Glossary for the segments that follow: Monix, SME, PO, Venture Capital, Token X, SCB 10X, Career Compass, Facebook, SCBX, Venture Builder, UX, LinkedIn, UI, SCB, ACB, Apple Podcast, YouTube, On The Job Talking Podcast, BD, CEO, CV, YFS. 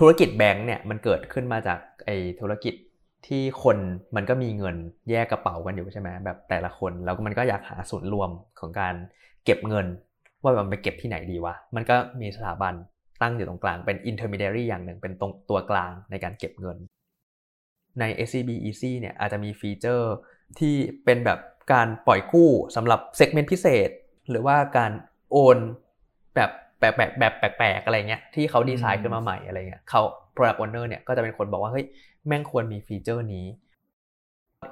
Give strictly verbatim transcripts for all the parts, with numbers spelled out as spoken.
ธุรกิจแบงค์เนี่ยมันเกิดขึ้นมาจากไอ้ธุรกิจที่คนมันก็มีเงินแยกกระเป๋ากันอยู่ใช่ไหมแบบแต่ละคนแล้วมันก็อยากหาศูนย์รวมของการเก็บเงินว่ามันไปเก็บที่ไหนดีวะมันก็มีสถาบันตั้งอยู่ตรงกลางเป็น intermediary อย่างหนึ่งเป็นตรงตัวกลางในการเก็บเงินใน เอส ซี บี Easy เนี่ยอาจจะมีฟีเจอร์ที่เป็นแบบการปล่อยกู้สำหรับ segment พิเศษหรือว่าการโอนแบบแปลกๆแบบแปลกๆอะไรเงี้ยที่เขาดีไซน์ขึ้นมาใหม่อะไรเงี้ยเขา product owner เนี่ยก็จะเป็นคนบอกว่าเฮ้ยแม่งควรมีฟีเจอร์นี้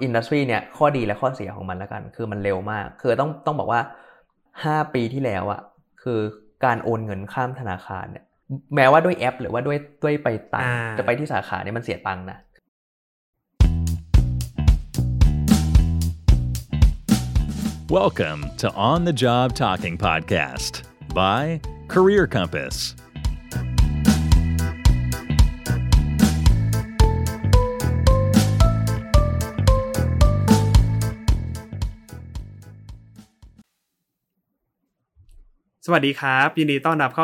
อินดัสทรีเนี่ยข้อดีและข้อเสียของมันละกันคือมันเร็วมากคือต้องต้องบอกว่าห้าปีที่แล้วอ่ะคือการโอนเงินข้ามธนาคารเนี่ยแม้ว่าด้วยแอปหรือว่าด้วยด้วยไปต่างจะไปที่สาขาเนี่ยมันเสียตังค์นะWelcome to On The Job Talking Podcast by Career Compass. สวัสดีครับยินดีต้อนรับเข้าสู่รายการ On The Job Talking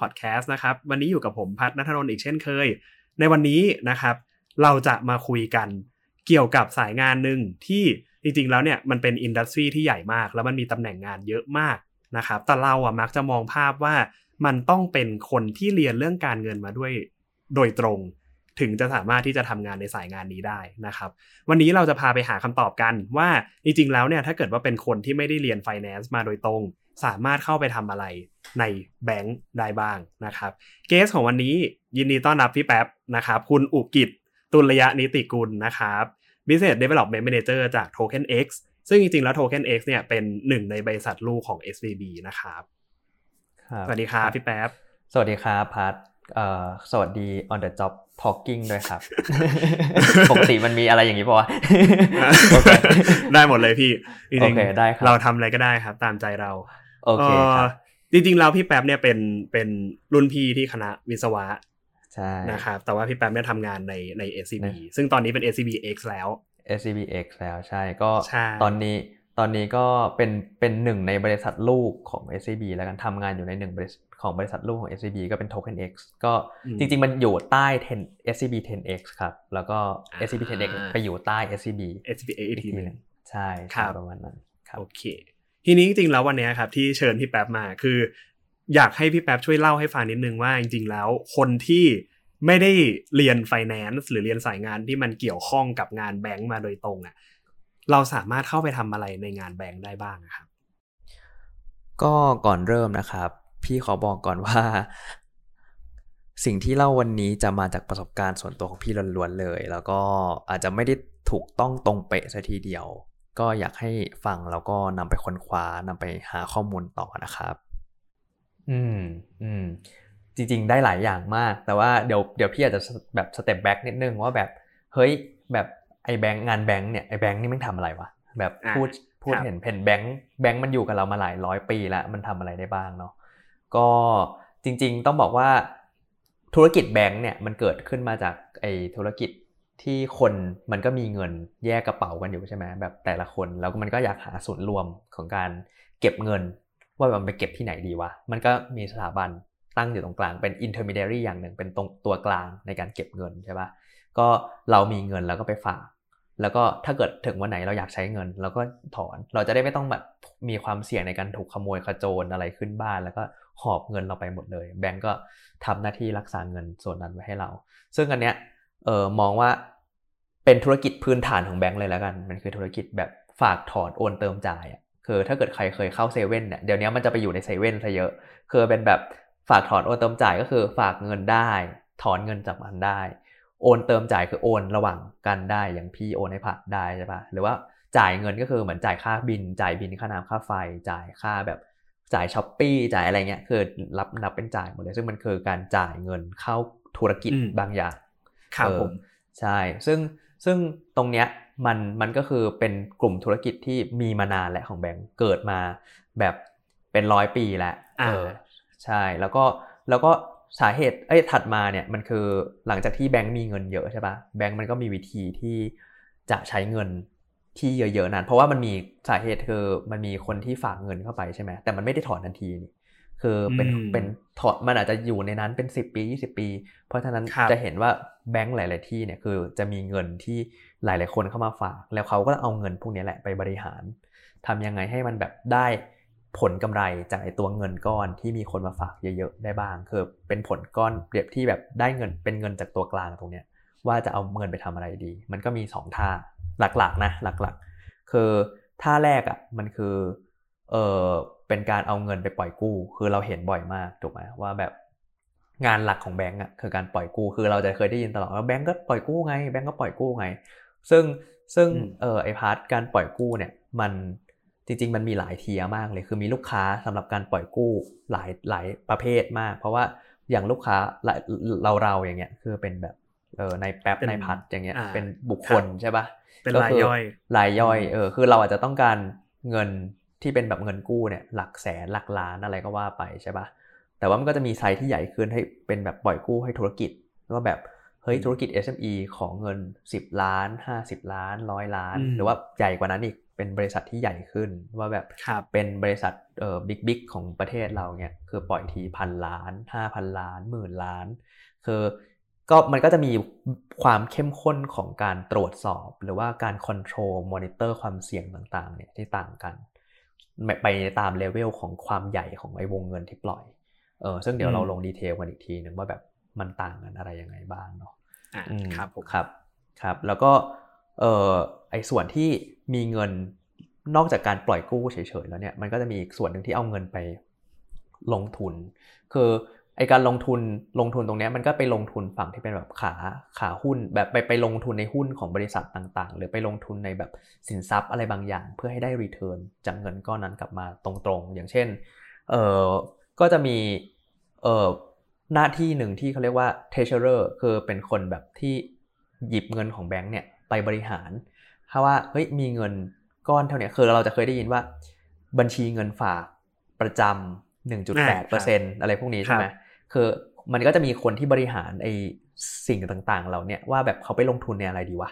Podcast นะครับวันนี้อยู่กับผมพัฒน์ณัฐนนท์อีกเช่นเคยในวันนี้นะครับเราจะมาคุยกันเกี่ยวกับสายงานหนึ่งที่จริงๆแล้วเนี่ยมันเป็นอินดัสทรีที่ใหญ่มากแล้วมันมีตำแหน่งงานเยอะมากนะครับแต่เราอ่ะมักจะมองภาพว่ามันต้องเป็นคนที่เรียนเรื่องการเงินมาด้วยโดยตรงถึงจะสามารถที่จะทำงานในสายงานนี้ได้นะครับวันนี้เราจะพาไปหาคำตอบกันว่าจริงๆแล้วเนี่ยถ้าเกิดว่าเป็นคนที่ไม่ได้เรียน Finance มาโดยตรงสามารถเข้าไปทำอะไรในแบงค์ได้บ้างนะครับเกสของวันนี้ยินดีต้อนรับพี่แป๊บนะครับคุณอุกิจตุลยนิติกุลนะครับBusiness Development Manager จาก Token X ซึ่งจริงๆแล้ว Token X เนี่ยเป็นหนึ่งในบริษัทลูกของ เอส ซี บี นะครับสวัสดีครับพี่แป๊บสวัสดีครับพัทเอ่อสวัสดี On The Job Talking ด้วยครับปกติมันมีอะไรอย่างนี้ป่ะวะได้หมดเลยพี่จริงๆเราทำอะไรก็ได้ครับตามใจเราโอเคครับจริงๆแล้วพี่แป๊บเนี่ยเป็นเป็นรุ่นพี่ที่คณะวิศวะนะครับแต่ว่าพี่แป๊บเนี่ยทำงานในใน เอ ซี บี ซึ่งตอนนี้เป็น เอ ซี บี เอ็กซ์ แล้ว เอ ซี บี เอ็กซ์ แล้วใช่ก็ตอนนี้ตอนนี้ก็เป็นเป็นหนึ่งในบริษัทลูกของ เอส ซี บี แล้วกันทำงานอยู่ในหนึ่งของบริษัทลูกของ เอส ซี บี ก็เป็น Token X ก็จริงๆมันอยู่ใต้ 10 เอส ซี บี 10X ครับแล้วก็ เอส ซี บี 10X ไปอยู่ใต้ เอส ซี บี เอส ซี บี เอ็กซ์ อีกทีนึงใช่ประมาณนั้นครับโอเคทีนี้จริงๆแล้ววันนี้ครับที่เชิญพี่แป๊บมาคืออยากให้พี่แป๊บช่วยเล่าให้ฟังนิดนึงว่าจริงๆแล้วคนที่ไม่ได้เรียน Finance หรือเรียนสายงานที่มันเกี่ยวข้องกับงานแบงค์มาโดยตรงอ่ะเราสามารถเข้าไปทำอะไรในงานแบงค์ได้บ้างครับก็ก่อนเริ่มนะครับพี่ขอบอกก่อนว่าสิ่งที่เล่าวันนี้จะมาจากประสบการณ์ส่วนตัวของพี่ล้วนๆเลยแล้วก็อาจจะไม่ได้ถูกต้องตรงเป๊ะซะทีเดียวก็อยากให้ฟังแล้วก็นำไปค้นคว้านำไปหาข้อมูลต่อนะครับอืมอืมจริงๆได้หลายอย่างมากแต่ว่าเดี๋ยวเดี๋ยวพี่อาจจะแบบสเต็ปแบ็กนิดนึงว่าแบบเฮ้ยแบบไอ้แบงค์งานแบงค์เนี่ยไอ้แบงค์นี่มันทำอะไรวะแบบพูดพูดเห็นเพนแบงค์แบงค์มันอยู่กับเรามาหลายร้อยปีแล้วมันทำอะไรได้บ้างเนาะก็จริงๆต้องบอกว่าธุรกิจแบงค์เนี่ยมันเกิดขึ้นมาจากไอ้ธุรกิจที่คนมันก็มีเงินแยกกระเป๋ากันอยู่ใช่ไหมแบบแต่ละคนแล้วมันก็อยากหาศูนย์รวมของการเก็บเงินว่ามันไปเก็บที่ไหนดีวะมันก็มีสถาบันตั้งอยู่ตรงกลางเป็น intermediary อย่างหนึ่งเป็นตรงตัวกลางในการเก็บเงินใช่ป่ะก็เรามีเงินแล้วก็ไปฝากแล้วก็ถ้าเกิดถึงวันไหนเราอยากใช้เงินเราก็ถอนเราจะได้ไม่ต้องแบบมีความเสี่ยงในการถูกขโมยขโจรอะไรขึ้นบ้านแล้วก็หอบเงินเราไปหมดเลยแบงก์ก็ทำหน้าที่รักษาเงินส่วนนั้นไว้ให้เราซึ่งอันเนี้ยเออมองว่าเป็นธุรกิจพื้นฐานของแบงก์เลยแล้วกันมันคือธุรกิจแบบฝากถอนโอนเติมจ่ายคือถ้าเกิดใครเคยเข้าเซเว่นเนี่ยเดี๋ยวนี้มันจะไปอยู่ในเซเว่นซะเยอะคือเป็นแบบฝากถอนโอนเติมจ่ายก็คือฝากเงินได้ถอนเงินจากมันได้โอนเติมจ่ายคือโอนระหว่างกันได้อย่างพี่โอนให้ผัดได้ใช่ปะหรือว่าจ่ายเงินก็คือเหมือนจ่ายค่าบินจ่ายบินค่าน้ำค่าไฟจ่ายค่าแบบจ่ายช้อปปี้จ่ายอะไรเงี้ยคือรับนับเป็นจ่ายหมดเลยซึ่งมันคือการจ่ายเงินเข้าธุรกิจบางอย่างครับผมใช่ซึ่งซึ่งตรงเนี้ยมันมันก็คือเป็นกลุ่มธุรกิจที่มีมานานแหละของแบงก์เกิดมาแบบเป็นร้อยปีแล้วเออใช่แล้วก็แล้วก็สาเหตุเอ้ยถัดมาเนี่ยมันคือหลังจากที่แบงก์มีเงินเยอะใช่ป่ะแบงก์มันก็มีวิธีที่จะใช้เงินที่เยอะๆนั้นเพราะว่ามันมีสาเหตุคือมันมีคนที่ฝากเงินเข้าไปใช่ไหมแต่มันไม่ได้ถอนทันทีนี่ คือเป็นเป็นถอดมันอาจจะอยู่ในนั้นเป็นสิบปียี่สิบปีเพราะฉะนั้นจะเห็นว่าแบงก์หลายๆที่เนี่ยคือจะมีเงินที่หลายๆคนเข้ามาฝากแล้วเขาก็เอาเงินพวกนี้แหละไปบริหารทำยังไงให้มันแบบได้ผลกำไรจากไอ้ตัวเงินก้อนที่มีคนมาฝากเยอะๆได้บ้างคือเป็นผลก้อนเปรียบที่แบบได้เงินเป็นเงินจากตัวกลางตรงเนี้ยว่าจะเอาเงินไปทำอะไรดีมันก็มีสองท่าหลักๆนะหลักๆคือท่าแรกอ่ะมันคือเออเป็นการเอาเงินไปปล่อยกู้คือเราเห็นบ่อยมากถูกไหมว่าแบบงานหลักของแบงก์อ่ะคือการปล่อยกู้คือเราจะเคยได้ยินตลอดว่าแบงก์ก็ปล่อยกู้ไงแบงก์ก็ปล่อยกู้ไงซึ่งซึ่งเออไอพาร์ทการปล่อยกู้เนี่ยมันจริงๆมันมีหลายเทียร์มากเลยคือมีลูกค้าสำหรับการปล่อยกู้หลายหลายประเภทมากเพราะว่าอย่างลูกค้าเราเราอย่างเงี้ยคือเป็นแบบเออในแป๊บในพัดอย่างเงี้ยเป็นบุคคลใช่ป่ะเป็นรายย่อยรายย่อยเออคือเราอาจจะต้องการเงินที่เป็นแบบเงินกู้เนี่ยหลักแสนหลักล้านอะไรก็ว่าไปใช่ป่ะแต่ว่ามันก็จะมีไซส์ที่ใหญ่ขึ้นให้เป็นแบบปล่อยกู้ให้ธุรกิจก็แบบเฮ้ยธุรกิจ เอส เอ็ม อี ขอเงินสิบล้านห้าสิบล้านหนึ่งร้อยล้านหรือว่าใหญ่กว่านั้นอีกเป็นบริษัทที่ใหญ่ขึ้นว่าแบบเป็นบริษัทเอ่อบิ๊กๆของประเทศเราเนี่ยคือปล่อยทีพันล้าน ห้าพัน ล้าน หมื่นล้านคือก็มันก็จะมีความเข้มข้นของการตรวจสอบหรือว่าการคอนโทรลมอนิเตอร์ความเสี่ยงต่างๆเนี่ยที่ต่างกันไปตามเลเวลของความใหญ่ของไอ้วงเงินที่ปล่อยเออซึ่งเดี๋ยวเราลงดีเทลกันอีกทีนึงว่าแบบมันต่างกันอะไรยังไงบ้างเนาะอ่าครับครับครับแล้วก็เอ่อไอ้ส่วนที่มีเงินนอกจากการปล่อยกู้เฉยๆแล้วเนี่ยมันก็จะมีอีกส่วนนึงที่เอาเงินไปลงทุนคือไอ้การลงทุนลงทุนตรงนี้มันก็ไปลงทุนฝั่งที่เป็นแบบขาขาหุ้นแบบไปไปลงทุนในหุ้นของบริษัทต่างๆหรือไปลงทุนในแบบสินทรัพย์อะไรบางอย่างเพื่อให้ได้รีเทิร์นจากเงินก้อนนั้นกลับมาตรงๆอย่างเช่นเอ่อก็จะมีเอ่อหน้าที่หนึ่งที่เขาเรียกว่า treasurer คือเป็นคนแบบที่หยิบเงินของแบงค์เนี่ยไปบริหารถ้าว่าเฮ้ยมีเงินก้อนเท่านี้คือเราจะเคยได้ยินว่าบัญชีเงินฝากประจำ หนึ่งจุดแปด เปอร์เซ็นต์อะไรพวกนี้ใช่ไหมคือมันก็จะมีคนที่บริหารไอ้สิ่งต่างๆเราเนี่ยว่าแบบเขาไปลงทุนในอะไรดีวะ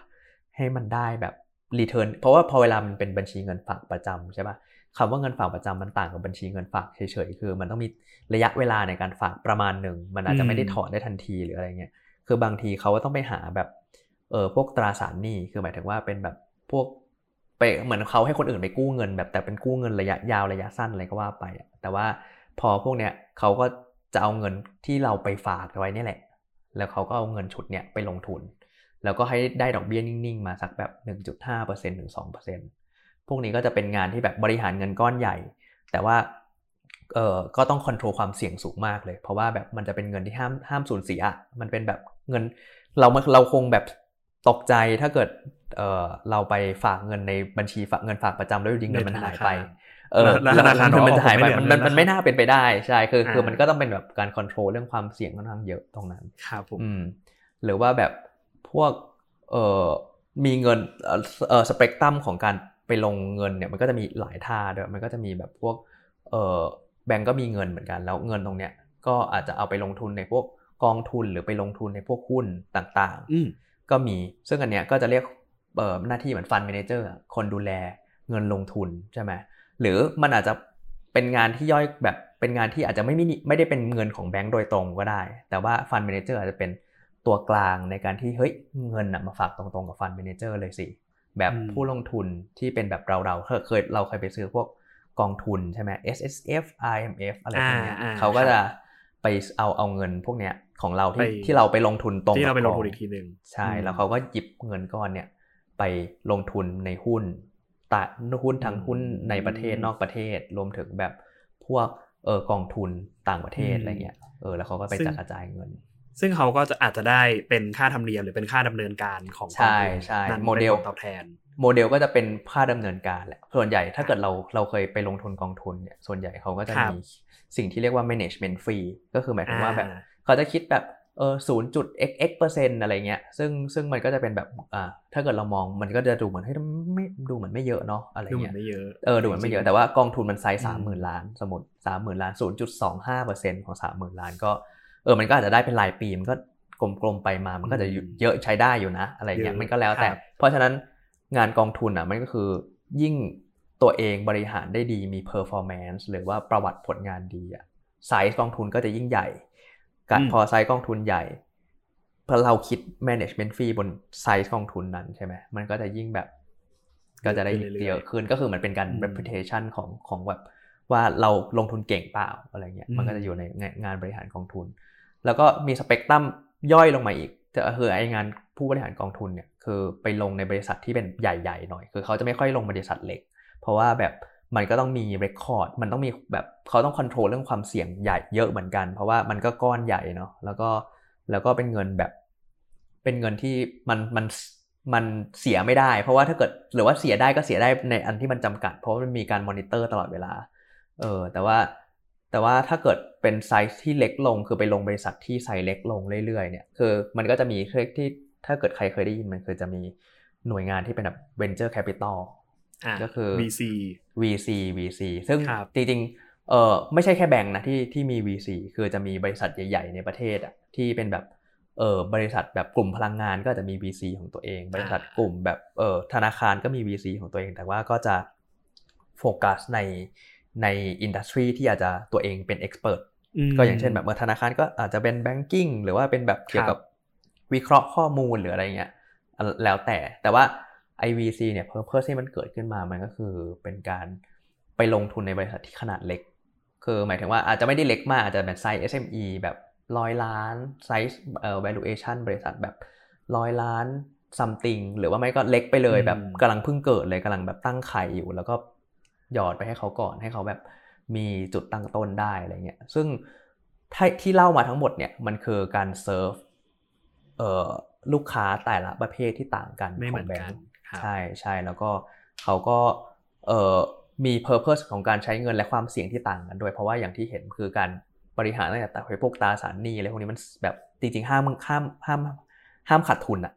ให้มันได้แบบรีเทิร์นเพราะว่าพอเวลามันเป็นบัญชีเงินฝากประจำใช่ป่ะคำว่าเงินฝากประจำมันต่างกับบัญชีเงินฝากเฉยๆคือมันต้องมีระยะเวลาในการฝากประมาณหนึ่งมันอาจจะไม่ได้ถอนได้ทันทีหรืออะไรเงี้ยคือบางทีเขาก็ต้องไปหาแบบเออพวกตราสารหนี้คือหมายถึงว่าเป็นแบบพวกไปเหมือนเขาให้คนอื่นไปกู้เงินแบบแต่เป็นกู้เงินระยะยาวระยะสั้นอะไรก็ว่าไปแต่ว่าพอพวกเนี้ยเขาก็จะเอาเงินที่เราไปฝากไว้นี่แหละแล้วเขาก็เอาเงินชุดเนี้ยไปลงทุนแล้วก็ให้ได้ดอกเบี้ยนิ่งๆมาสักแบบ หนึ่งจุดห้าเปอร์เซ็นต์ ถึง สองเปอร์เซ็นต์ พวกนี้ก็จะเป็นงานที่แบบบริหารเงินก้อนใหญ่แต่ว่าเออก็ต้องคอนโทรลความเสี่ยงสูงมากเลยเพราะว่าแบบมันจะเป็นเงินที่ห้ามห้ามสูญเสียมันเป็นแบบเงินเราเราคงแบบตกใจถ้าเกิด เอ่อ เราไปฝากเงินในบัญชีฝากเงินฝากประจำแล้วจริงๆเงินมันหายไปเออธนาคารมันหายไปมันมันไม่น่าเป็นไปได้ใช่คือคือมันก็ต้องเป็นแบบการคอนโทรลเรื่องความเสี่ยงค่อนข้างเยอะตรงนั้นครับผมหรือว่าแบบพวกเอ่อมีเงินเอ่อสเปกตรัมของการไปลงเงินเนี่ยมันก็จะมีหลายท่าด้วยมันก็จะมีแบบพวกเอ่อแบงก์ก็มีเงินเหมือนกันแล้วเงินตรงเนี้ยก็อาจจะเอาไปลงทุนในพวกกองทุนหรือไปลงทุนในพวกหุ้นต่างๆก็มีซึ่งอันเนี้ยก็จะเรียกเอ่อหน้าที่เหมือนฟันด์แมเนเจอร์คนดูแลเงินลงทุนใช่มั้ยหรือมันอาจจะเป็นงานที่ย่อยแบบเป็นงานที่อาจจะไม่ไม่ได้เป็นเงินของแบงค์โดยตรงก็ได้แต่ว่าฟันด์แมเนเจอร์อาจจะเป็นตัวกลางในการที่เฮ้ยเงินน่ะมาฝากตรงๆกับฟันด์แมเนเจอร์เลยสิแบบผู้ลงทุนที่เป็นแบบเราๆเคยเคยเราเคยไปซื้อพวกกองทุนใช่มั้ย เอส เอส เอฟ ไอ เอ็ม เอฟ อะไรพวกเนี้ยเขาก็จะไปเอาเอาเงินพวกเนี้ยของเราที่ที่เราไปลงทุนตรงที่เราไปลงทุนอีกทีนึงใช่แล้วเขาก็หยิบเงินก้อนเนี่ยไปลงทุนในหุ้นตราหุ้นทั้งหุ้นในประเทศนอกประเทศรวมถึงแบบพวกเออกองทุนต่างประเทศอะไรเงี้ยเออแล้วเขาก็ไปจัดกระจายเงินซึ่งเขาก็จะอาจจะได้เป็นค่าธรรมเนียมหรือเป็นค่าดำเนินการของกองทุนนั้นโมเดลตอบแทนโมเดลก็จะเป็นค่าดำเนินการแหละส่วนใหญ่ถ้าเกิดเราเราเคยไปลงทุนกองทุนเนี่ยส่วนใหญ่เขาก็จะมีสิ่งที่เรียกว่า management fee ก็คือหมายถึงว่าแบบเขาจะคิดแบบเออ ศูนย์จุดเอ็กซ์เอ็กซ์เปอร์เซ็นต์ อะไรเงี้ยซึ่งซึ่งมันก็จะเป็นแบบอ่าถ้าเกิดเรามองมันก็จะดูเหมือนเฮ้ยไม่ดูเหมือนไม่เยอะเนาะอะไรเงี้ยดูเหมือนไม่เยอะเออดูเหมือนไม่เยอะแต่ว่ากองทุนมันไซส์ สามหมื่น ล้านสมมุติ สามหมื่น ล้าน ศูนย์จุดสองห้าเปอร์เซ็นต์ ของ สามหมื่น ล้านก็เออมันก็อาจจะได้เป็นรายปีมันก็กลมๆไปมามันก็จะเยอะใช้ได้อยู่นะอะไรเงี้ยมันก็แล้วแต่เพราะฉะนั้นงานกองทุนอ่ะมันก็คือยิ่งตัวเองบริหารได้ดีมี performance หรือว่าประวัติผลงานดีอ่ะ ไซส์กองทุนก็จะยิ่งใหญ่กัดพอไซส์กองทุนใหญ่พอเราคิด management fee บนไซส์กองทุนนั้นใช่ไหมมันก็จะยิ่งแบบก็จะได้เยอะขึ้นก็คือเหมือนเป็นการ reputation ของของแบบว่าเราลงทุนเก่งเปล่าอะไรเงี้ยมันก็จะอยู่ในงานบริหารกองทุนแล้วก็มีสเปกตรัมย่อยลงมาอีกจะคือไองานผู้บริหารกองทุนเนี่ยคือไปลงในบริษัทที่เป็นใหญ่ๆหน่อยคือเขาจะไม่ค่อยลงบริษัทเล็กเพราะว่าแบบมันก็ต้องมีเรคคอร์ดมันต้องมีแบบเขาต้องคอนโทรลเรื่องความเสี่ยงใหญ่เยอะเหมือนกันเพราะว่ามันก็ก้อนใหญ่เนาะแล้วก็แล้วก็เป็นเงินแบบเป็นเงินที่มันมันมันเสียไม่ได้เพราะว่าถ้าเกิดหรือว่าเสียได้ก็เสียได้ในอันที่มันจำกัดเพราะมันมีการมอนิเตอร์ตลอดเวลาเออแต่ว่าแต่ว่าถ้าเกิดเป็นไซส์ที่เล็กลงคือไปลงบริษัทที่ไซส์เล็กลงเรื่อยๆเนี่ยคือมันก็จะมีเคสที่ถ้าเกิดใครเคยได้ยินมันคือจะมีหน่วยงานที่เป็นแบบ Venture Capital ก็คือ วี ซี วี ซี วี ซี ซึ่งจริงๆเอ่อไม่ใช่แค่แบงค์นะที่ที่มี วี ซี คือจะมีบริษัทใหญ่ๆในประเทศอ่ะที่เป็นแบบเอ่อบริษัทแบบกลุ่มพลังงานก็จะมี วี ซี ของตัวเองบริษัทกลุ่มแบบเอ่อธนาคารก็มี วี ซี ของตัวเองแต่ว่าก็จะโฟกัสในในอินดัสทรีที่อาจจะตัวเองเป็นเอ็กซ์เพิร์ทก็อย่างเช่นแบบธนาคารก็อาจจะเป็นแบงกิ้งหรือว่าเป็นแบบเกี่ยวกับวิเคราะห์ข้อมูลหรืออะไรเงี้ยแล้วแต่แต่ว่า ไอ วี ซี เนี่ย purpose ที่มันเกิดขึ้นมามันก็คือเป็นการไปลงทุนในบริษัทที่ขนาดเล็กคือหมายถึงว่าอาจจะไม่ได้เล็กมากอาจจะเป็นไซส์ เอส เอ็ม อี แบบหนึ่งร้อยล้านไซส์เอ่อ valuation บริษัทแบบหนึ่งร้อยล้าน something หรือว่าไม่ก็เล็กไปเลยแบบกำลังเพิ่งเกิดเลยกำลังแบบตั้งไข่อยู่แล้วก็หยอดไปให้เขาก่อนให้เขาแบบมีจุดตั้งต้นได้อะไรเงี้ยซึ่งที่เล่ามาทั้งหมดเนี่ยมันคือการเซิร์ฟเอ่อลูกค้าแต่ละประเภทที่ต่างกันของแบงค์ใช่ใช่แล้วก็เขาก็เอ่อมีเพอร์เพสของการใช้เงินและความเสี่ยงที่ต่างกันด้วยเพราะว่าอย่างที่เห็นคือการบริหารตั้งแต่พวกตราสารหนี้อะไรพวกนี้มันแบบจริงๆห้ามห้ามห้ามห้ามขาดทุนอ่ะ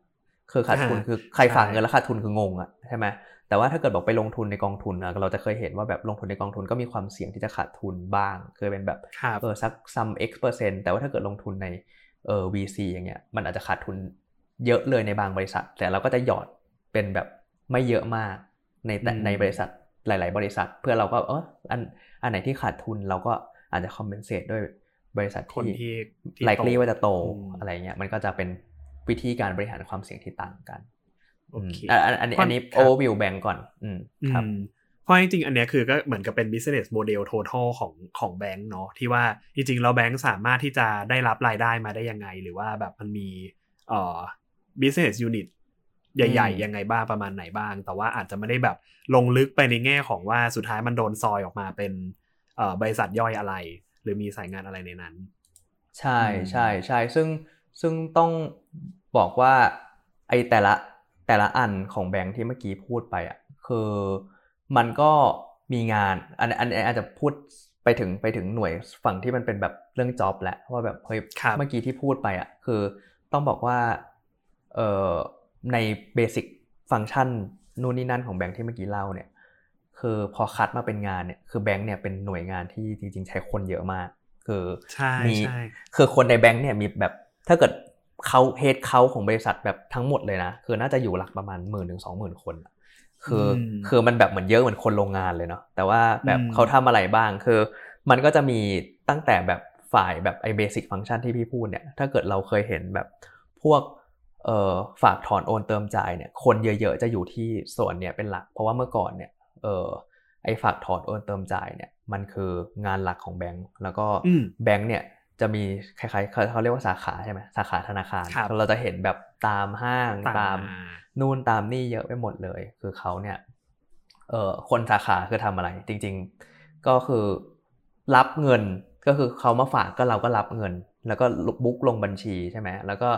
คือขาดทุนคือใครฝากเงินแล้วขาดทุนคืองงอ่ะใช่ไหมแต่ว่าถ้าเกิดบอกไปลงทุนในกองทุนนะเราจะเคยเห็นว่าแบบลงทุนในกองทุนก็มีความเสี่ยงที่จะขาดทุนบ้างเคยเป็นแบบเออสัก some x เปอร์เซ็นต์แต่ว่าถ้าเกิดลงทุนในเอ่อ วี ซี อย่างเงี้ยมันอาจจะขาดทุนเยอะเลยในบางบริษัทแต่เราก็จะหยอดเป็นแบบไม่เยอะมากในแต่ในบริษัทหลายๆบริษัทเพื่อเราก็เอออันอันไหนที่ขาดทุนเราก็อาจจะ compensate ด้วยบริษัทที่ likely ว่าจะโตอะไรเงี้ยมันก็จะเป็นวิธีการบริหารความเสี่ยงที่ต่างกันโอเคอันนี้อันนี้ overview แบงก์ก่อนอืมครับเพราะจริงๆอันเนี้ยคือก็เหมือนกับเป็น business model total ของของแบงก์เนาะที่ว่าจริงๆแล้วแบงก์สามารถที่จะได้รับรายได้มาได้ยังไงหรือว่าแบบมันมีเอ่อ business unit ใหญ่ๆยังไงบ้างประมาณไหนบ้างแต่ว่าอาจจะไม่ได้แบบลงลึกไปในแง่ของว่าสุดท้ายมันโดนซอยออกมาเป็นเอ่อบริษัทย่อยอะไรหรือมีสายงานอะไรในนั้นใช่ใช่ใช่ซึ่งซึ่งต้องบอกว่าไอ้แต่ละแต่ละอันของแบงค์ที่เมื่อกี้พูดไปอ่ะคือมันก็มีงานอันอันอาจจะพูดไปถึงไปถึงหน่วยฝั่งที่มันเป็นแบบเรื่องจ็อบแหละว่าแบบเฮ้ยเมื่อกี้ที่พูดไปอ่ะคือต้องบอกว่าเอ่อในเบสิกฟังก์ชันนู่นนี่นั่นของแบงค์ที่เมื่อกี้เล่าเนี่ยคือพอคัดมาเป็นงานเนี่ยคือแบงค์เนี่ยเป็นหน่วยงานที่จริงๆใช้คนเยอะมากคือมีคือคนในแบงค์เนี่ยมีแบบถ้าเกิดเขาเฮดเขาของบริษัทแบบทั้งหมดเลยนะคือน่าจะอยู่หลักประมาณ หนึ่งหมื่นถึงสองหมื่น คนคือคือมันแบบเหมือนเยอะเหมือนคนโรงงานเลยเนาะแต่ว่าแบบเขาทำอะไรบ้างคือมันก็จะมีตั้งแต่แบบฝ่ายแบบไอ้เบสิกฟังก์ชันที่พี่พูดเนี่ยถ้าเกิดเราเคยเห็นแบบพวกเอ่อฝากถอนโอนเติมจ่ายเนี่ยคนเยอะๆจะอยู่ที่ส่วนเนี่ยเป็นหลักเพราะว่าเมื่อก่อนเนี่ยเอ่อไอ้ฝากถอนโอนเติมจ่ายเนี่ยมันคืองานหลักของแบงก์แล้วก็แบงก์เนี่ยจะมีคล้ายๆเขาเรียกว่าสาขาใช่ไหมสาขาธนาคารเราจะเห็นแบบตามห้างตามนู่นตามนี่เยอะไปหมดเลยคือเขาเนี่ยเอ่อคนสาขาคือทำอะไรจริงๆก็คือรับเงินก็คือเขามาฝากก็เราก็รับเงินแล้วก็บุ๊กลงบัญชีใช่ไหมแล้วก็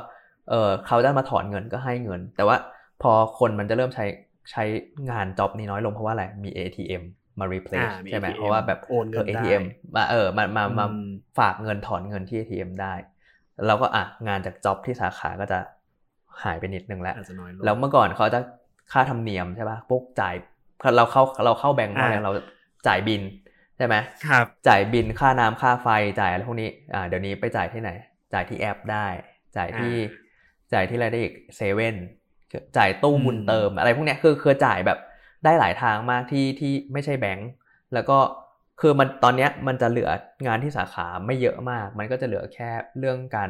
เอ่อเขาจะมาถอนเงินก็ให้เงินแต่ว่าพอคนมันจะเริ่มใช้ใช้งานจ็อบนี้น้อยลงเพราะว่าอะไรมี เอ ที เอ็มมา replace ใช่ไหมเพราะว่าแบบโอนเงิน เอ ที เอ็ม มาเออมามามาฝากเงินถอนเงินที่ เอ ที เอ็ม ได้แล้วก็อ่ะงานจากจ็อบที่สาขาก็จะหายไปนิดนึงแล้วแล้วเมื่อก่อนเขาจะค่าธรรมเนียมใช่ป่ะพวกจ่ายเราเข้าเราเข้าแบงก์มาเราจ่ายบินใช่ไหมครับจ่ายบินค่าน้ำค่าไฟจ่ายอะไรพวกนี้อ่าเดี๋ยวนี้ไปจ่ายที่ไหนจ่ายที่แอปได้จ่ายที่จ่ายที่อะไรได้อีกเซเว่นจ่ายตู้บุญเติมอะไรพวกเนี้ยคือคือจ่ายแบบได้หลายทางมากที่ที่ไม่ใช่แบงค์แล้วก็ คือมันตอนนี้มันจะเหลืองานที่สาขาไม่เยอะมากมันก็จะเหลือแค่เรื่องการ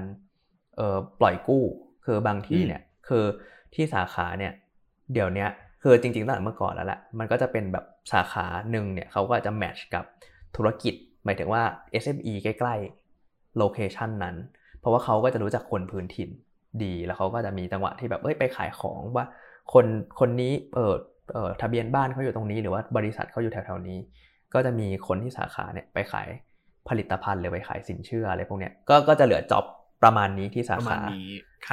เอ่อปล่อยกู้คือบางทีเนี่ยคือที่สาขาเนี่ยเดี๋ยวนี้คือจริงๆตั้งแต่เมื่อก่อนแล้วแหละมันก็จะเป็นแบบสาขาหนึ่งเนี่ยเขาก็จะแมทช์กับธุรกิจหมายถึงว่า เอส เอ็ม อี ใกล้ๆโลเคชั่นนั้นเพราะว่าเขาก็จะรู้จักคนพื้นถิ่นดีแล้วเขาก็จะมีจังหวะที่แบบเอ้ยไปขายของว่าคนคนนี้เอ่อเอ่อทะเบียนบ้านเขาอยู่ตรงนี้หรือว่าบริษัทเขาอยู่แถวๆนี้ก็จะมีคนที่สาขาเนี่ยไปขายผลิตภัณฑ์หรือไปขายสินเชื่ออะไรพวกเนี้ยก็ก็จะเหลือจ็อบประมาณนี้ที่สาขา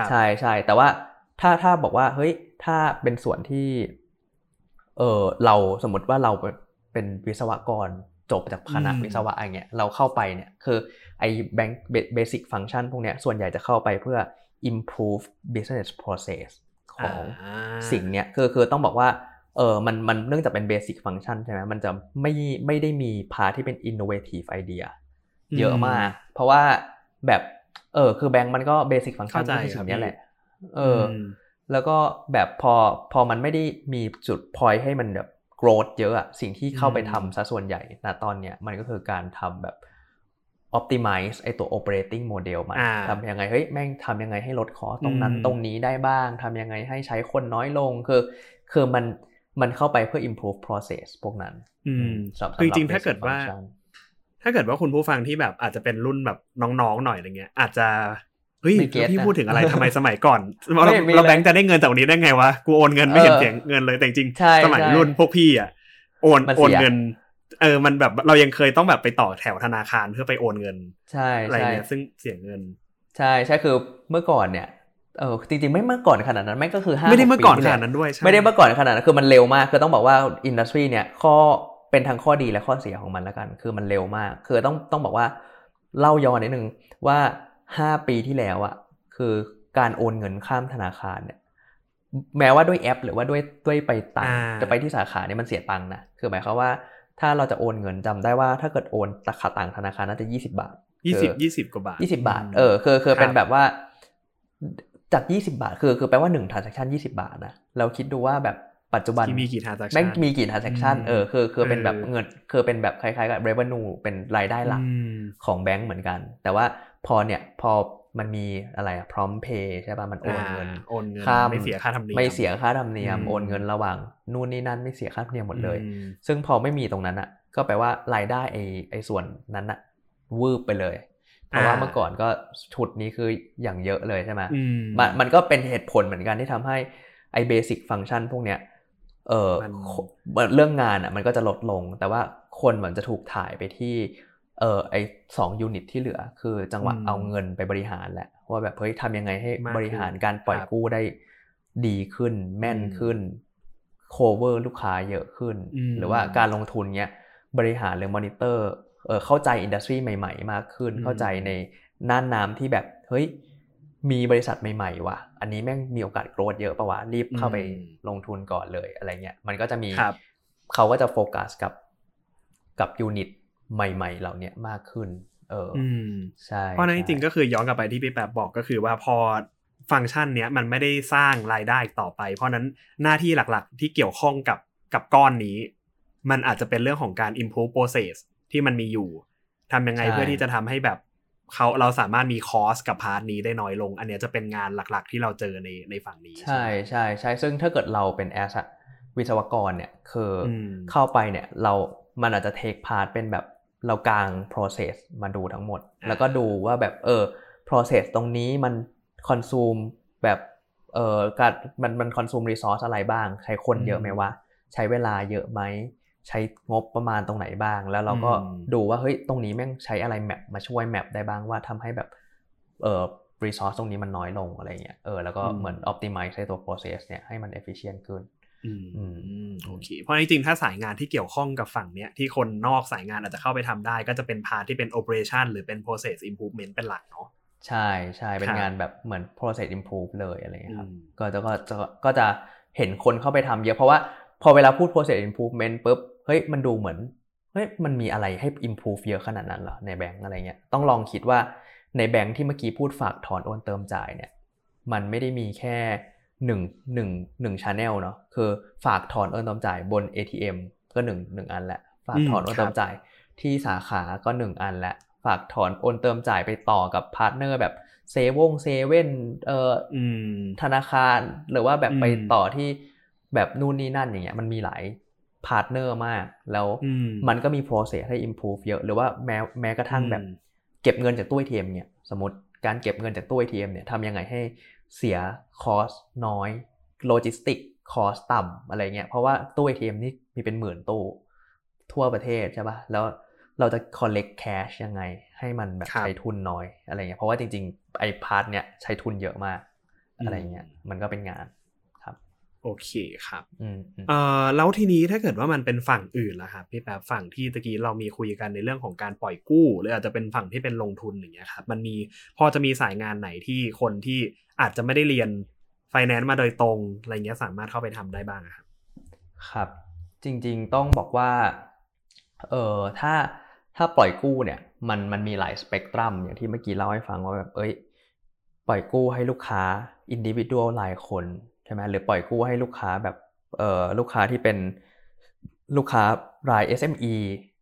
ใช่ใช่แต่ว่าถ้าถ้าบอกว่าเฮ้ยถ้าเป็นส่วนที่เออเราสมมติว่าเราเป็นวิศวกรจบจากคณะวิศวะอย่างเงี้ยเราเข้าไปเนี่ยคือไอ้แบงค์เบสิกฟังก์ชันพวกเนี้ยส่วนใหญ่จะเข้าไปเพื่อ improve business process ของสิ่งเนี้ยคือคือต้องบอกว่าเออมันมันเนื่องจากเป็นเบสิกฟังก์ชันใช่ไหมมันจะไม่ไม่ได้มีพาที่เป็น innovative idea เยอะมากเพราะว่าแบบเออคือแบงค์มันก็เบสิกฟังก์ชันก็คือสิ่งนี้แหละเออแล้วก็แบบพอพอมันไม่ได้มีจุดพอยให้มันแบบโกรธเยอะอะสิ่งที่เข้าไปทำซะส่วนใหญ่ณตอนเนี้ยมันก็คือการทำแบบ optimize ไอตัว operating model มันทำยังไงเฮ้ยแม่งทำยังไงให้ลดคอสตรงนั้นตรงนี้ได้บ้างทำยังไงให้ใช้คนน้อยลงคือคือมันมันเข้าไปเพื่อ improve process พวกนั้นอืมคือจริงถ้าเกิดว่าถ้าเกิดว่าคุณผู้ฟังที่แบบอาจจะเป็นรุ่นแบบน้องๆหน่อยอะไรเงี้ยอาจจะเฮ้ยพี่พูดถึงอะไรทำไมสมัยก่อนเราแบงค์จะได้เงินจากวันนี้ได้ไงวะกูโอนเงินไม่เห็นเสียงเงินเลยแต่จริงสมัยรุ่นพวกพี่อ่ะโอนโอนเงินเออมันแบบเรายังเคยต้องแบบไปต่อแถวธนาคารเพื่อไปโอนเงินใช่อะไรเงี้ยซึ่งเสียเงินใช่ใช่คือเมื่อก่อนเนี่ยเออจริงๆไม่เมื่อก่อนขนาดนั้นแม่งก็คือห้าไม่ได้เมื่อก่อนขนาดนั้นด้วยใช่ไม่ได้เมื่อก่อนขนาดนั้นคือมันเร็วมากคือต้องบอกว่าอินดัสทรีเนี่ยข้อเป็นทั้งข้อดีและข้อเสียของมันละกันคือมันเร็วมากคือต้องต้องบอกว่าเล่าย้อนนิดนึงว่าห้าปีที่แล้วอะคือการโอนเงินข้ามธนาคารเนี่ยแม้ว่าด้วยแอปหรือว่าด้วยด้วยไปต่างจะไปที่สาขาเนี่ยมันเสียตังค์นะคือหมายความว่าถ้าเราจะโอนเงินจำได้ว่าถ้าเกิดโอนตะขาต่างธนาคารน่าจะยี่สิบบาทยี่สิบ ยี่สิบกว่าบาทยี่สิบบาทเออคือคือเป็นแบบว่าจากยี่สิบบาทคือคือแปลว่าหนึ่ง transaction ยี่สิบบาทนะเราคิดดูว่าแบบปัจจุบันมีกี่ transaction แม่งมีกี่ transaction เออคือคือเป็นแบบเงินคือเป็นแบบคล้ายๆกับ revenue เป็นรายได้หลักของแบงค์เหมือนกันแต่ว่าพอเนี่ยพอมันมีอะไรอ่ะพร้อมเพย์ใช่ป่ะมันโอนเงินโอนเงินไม่เสียค่าธรรมเนียมไม่เสียค่าธรรมเนียมโอนเงินระหว่างนู่นนี่นั่นไม่เสียค่าธรรมเนียมหมดเลยซึ่งพอไม่มีตรงนั้นอ่ะก็แปลว่ารายได้ไอ้ไอ้ส่วนนั้นอ่ะวืบไปเลยเพราะว่าเมื่อก่อนก็ชุดนี้คืออย่างเยอะเลยใช่ไหมมันมันก็เป็นเหตุผลเหมือนกันที่ทำให้ไอ้เบสิกฟังก์ชันพวกเนี้ยเออเรื่องงานอ่ะมันก็จะลดลงแต่ว่าคนมันจะถูกถ่ายไปที่เออไอสองยูนิตที่เหลือคือจังหวะเอาเงินไปบริหารแหละว่าแบบเฮ้ยทำยังไงให้บริหารการปล่อยกู้ได้ดีขึ้นแม่นขึ้น cover ลูกค้าเยอะขึ้นหรือว่าการลงทุนเนี้ยบริหารหรือมอนิเตอร์เออเข้าใจอินดัสทรีใหม่ๆมากขึ้นเข้าใจในน่านน้ำที่แบบเฮ้ยมีบริษัทใหม่ๆว่ะอันนี้แม่งมีโอกาสโกรธเยอะปะวะรีบเข้าไปลงทุนก่อนเลยอะไรเงี้ยมันก็จะมีเขาก็จะโฟกัสกับกับยูนิตใหม่ๆเราเนี่ยมากขึ้นเออใช่เพราะนั้นจริงๆก็คือย้อนกลับไปที่พี่แป๊บบอกก็คือว่าพอฟังก์ชันเนี้ยมันไม่ได้สร้างรายได้ต่อไปเพราะนั้นหน้าที่หลักๆที่เกี่ยวข้องกับกับก้อนนี้มันอาจจะเป็นเรื่องของการ improve process ที่มันมีอยู่ทำยังไงเพื่อที่จะทำให้แบบเขาเราสามารถมีคอสกับพาร์ทนี้ได้น้อยลงอันเนี้ยจะเป็นงานหลักๆที่เราเจอในในฝั่งนี้ใช่ใช่ใช่ซึ่งถ้าเกิดเราเป็นแอสวิศวกรเนี่ยคือเข้าไปเนี่ยเรามันอาจจะเทคพาร์ทเป็นแบบเรากลาง process มาดูทั้งหมดแล้วก็ดูว่าแบบเออ process ตรงนี้มันคอนซูมแบบเออการมันมันคอนซูม resource อะไรบ้างใช้คนเยอะไหมวะใช้เวลาเยอะไหมใช้งบประมาณตรงไหนบ้างแล้วเราก็ดูว่าเฮ้ยตรงนี้แม่งใช้อะไรแมปมาช่วยแมปได้บ้างว่าทำให้แบบเออ resource ตรงนี้มันน้อยลงอะไรเงี้ยเออแล้วก็เหมือน optimize ใช้ตัว process เนี่ยให้มัน efficient ขึ้นอืมโอเคเพราะจริงๆถ้าสายงานที่เกี่ยวข้องกับฝั่งเนี้ยที่คนนอกสายงานอาจจะเข้าไปทำได้ก็จะเป็นพาร์ทที่เป็น operation หรือเป็น process improvement เป็นหลักเนาะใช่ใช่เป็นงานแบบเหมือน process improve เลยอะไรเงี้ยครับก็จะก็จะก็จะเห็นคนเข้าไปทำเยอะเพราะว่าพอเวลาพูด process improvement ปุ๊บเฮ้ยมันดูเหมือนเฮ้ยมันมีอะไรให้ improve เยอะขนาดนั้นเหรอในแบงก์อะไรเงี้ยต้องลองคิดว่าในแบงก์ที่เมื่อกี้พูดฝากถอนโอนเติมจ่ายเนี่ยมันไม่ได้มีแค่หนึ่ง หนึ่ง หนึ่ง channel เนาะคือฝากถอนโอนเติมจ่ายบน เอ ที เอ็ม ก็หนึ่ง หนึ่งอันแหละฝากถอนโอนเติมจ่าย ที่สาขาก็หนึ่งอันและฝากถอนโอนเติมจ่ายไปต่อกับพาร์ทเนอร์แบบเซเว่นเซเว่นเอ่อธนาคารหรือว่าแบบไปต่อที่แบบนู่นนี่นั่นอย่างเงี้ยมันมีหลายพาร์ทเนอร์มากแล้วมันก็มี process ให้ improve เยอะหรือว่าแม้แม้กระทั่งแบบเก็บเงินจากตู้ เอ ที เอ็ม เนี่ยสมมติการเก็บเงินจากตู้ เอ ที เอ็ม เนี่ยทำยังไงให้เสียคอสน้อยโลจิสติกคอสต่ำอะไรเงี้ยเพราะว่าตู้ เอ ที เอ็ม นี่มีเป็นหมื่นตู้ทั่วประเทศใช่ป่ะแล้วเราจะ collect cash ยังไงให้มันแบบใช้ทุนน้อยอะไรเงี้ยเพราะว่าจริงๆไอ้พาร์ทเนี่ยใช้ทุนเยอะมากอะไรเงี้ยมันก็เป็นงานครับโอเคครับเอ่อแล้วทีนี้ถ้าเกิดว่ามันเป็นฝั่งอื่นล่ะครับพี่แป๊บฝั่งที่ตะกี้เรามีคุยกันในเรื่องของการปล่อยกู้หรืออาจจะเป็นฝั่งที่เป็นลงทุนอย่างเงี้ยครับมันมีพอจะมีสายงานไหนที่คนที่อาจจะไม่ได้เรียน finance มาโดยตรงอะไรเงี้ยสามารถเข้าไปทำได้บ้างครับครับจริงๆต้องบอกว่าเอ่อถ้าถ้าปล่อยกู้เนี่ยมันมันมีหลายสเปกตรัมอย่างที่เมื่อกี้เล่าให้ฟังว่าแบบเอ้ยปล่อยกู้ให้ลูกค้าอินดิวิดวลหลายคนใช่ไหมหรือปล่อยกู้ให้ลูกค้าแบบเอ่อลูกค้าที่เป็นลูกค้าราย เอส เอ็ม อี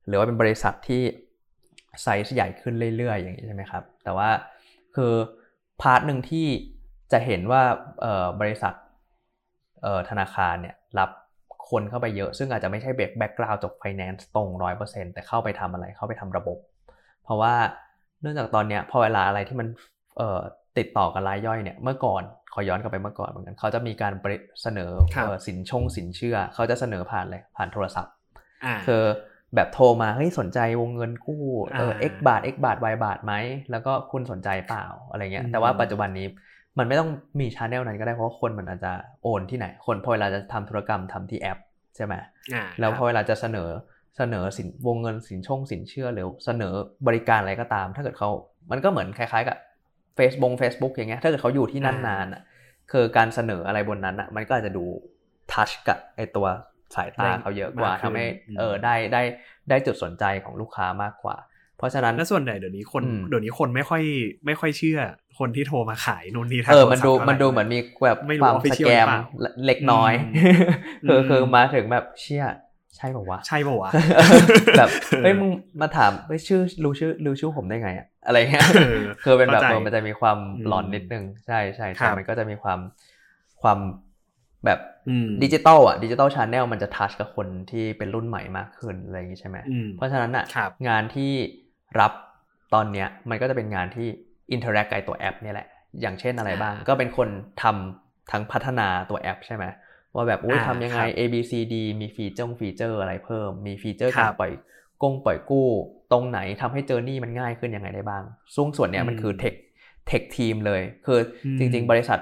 หรือว่าเป็นบริษัทที่ไซส์ใหญ่ขึ้นเรื่อยๆอย่างนี้ใช่ไหมครับแต่ว่าคือพาร์ทหนึ่งที่จะเห็นว่าเอ่อบริษัทเอ่อธนาคารเนี่ยรับคนเข้าไปเยอะซึ่งอาจจะไม่ใช่แบ็คกราวด์จบ finance ตรง หนึ่งร้อยเปอร์เซ็นต์ แต่เข้าไปทำอะไรเข้าไปทำระบบเพราะว่าเนื่องจากตอนเนี้ยพอเวลาอะไรที่มันเอ่อติดต่อกันรายย่อยเนี่ยเมื่อก่อนขอย้อนกลับไปเมื่อก่อนเหมือนกันเขาจะมีการเสนอสินชงสินเชื่อเขาจะเสนอผ่านเลยผ่านโทรศัพท์คือแบบโทรมาเฮ้ยสนใจวงเงินกู้เออ x บาท x บาท y บาทไหมแล้วก็คุณสนใจเปล่าอะไรเงี้ยแต่ว่าปัจจุบันนี้มันไม่ต้องมี channel นั้นก็ได้เพราะคนมันอาจจะโอนที่ไหนคนพอเวลาจะทำธุรกรรมทำที่แอปใช่ไหมแล้วพอเวลาจะเสนอเสนอสินวงเงินสินชงสินเชื่อหรือเสนอบริการอะไรก็ตามถ้าเกิดเขามันก็เหมือนคล้ายๆกับFacebook Facebook อย่างเงี้ยถ้าเกิดเขาอยู่ที่นั่นนานอ่ะคือการเสนออะไรบนนั้นอ่ะมันก็อาจจะดูทัชกับไอ้ตัวสายตาเขาเยอะกว่าทำให้เออได้ได้ได้จุดสนใจของลูกค้ามากกว่าเพราะฉะนั้นแล้วส่วนใหญ่เดี๋ยวนี้คนเดี๋ยวนี้คนไม่ค่อยไม่ค่อยเชื่อคนที่โทรมาขายนู่นนี่ทางเออมันดูมันดูเหมือนมีแบบความสแกมเล็กน้อยคือคือมาถึงแบบเชื่อใช่ป่าววะใช่ป่าววะแบบเฮ้ยมึงมาถามเฮ้ยชื่อรู้ชื่อรู้ชื่อผมได้ไงอะอะไรเงี้ยคือเป็นแบบมันจะมีความหลอนนิดนึงใช่ใช่ใช่มันก็จะมีความความแบบดิจิตอลอ่ะดิจิตอลชาแนลมันจะทัชกับคนที่เป็นรุ่นใหม่มากขึ้นอะไรอย่างงี้ใช่ไหมเพราะฉะนั้นอ่ะงานที่รับตอนเนี้ยมันก็จะเป็นงานที่อินเทอร์แอคกับตัวแอปนี่แหละอย่างเช่นอะไรบ้างก็เป็นคนทำทั้งพัฒนาตัวแอปใช่ไหมว่าแบบอุ้ยทำยังไง A B C D มีฟีเจอร์ฟีเจอร์อะไรเพิ่มมีฟีเจอร์การปล่อยกงปล่อยกู้ตรงไหนทำให้เจอร์นี่มันง่ายขึ้นยังไงได้บ้างซึ่งส่วนเนี้ยมันคือเทคเทคทีมเลยคือจริงๆบริษัท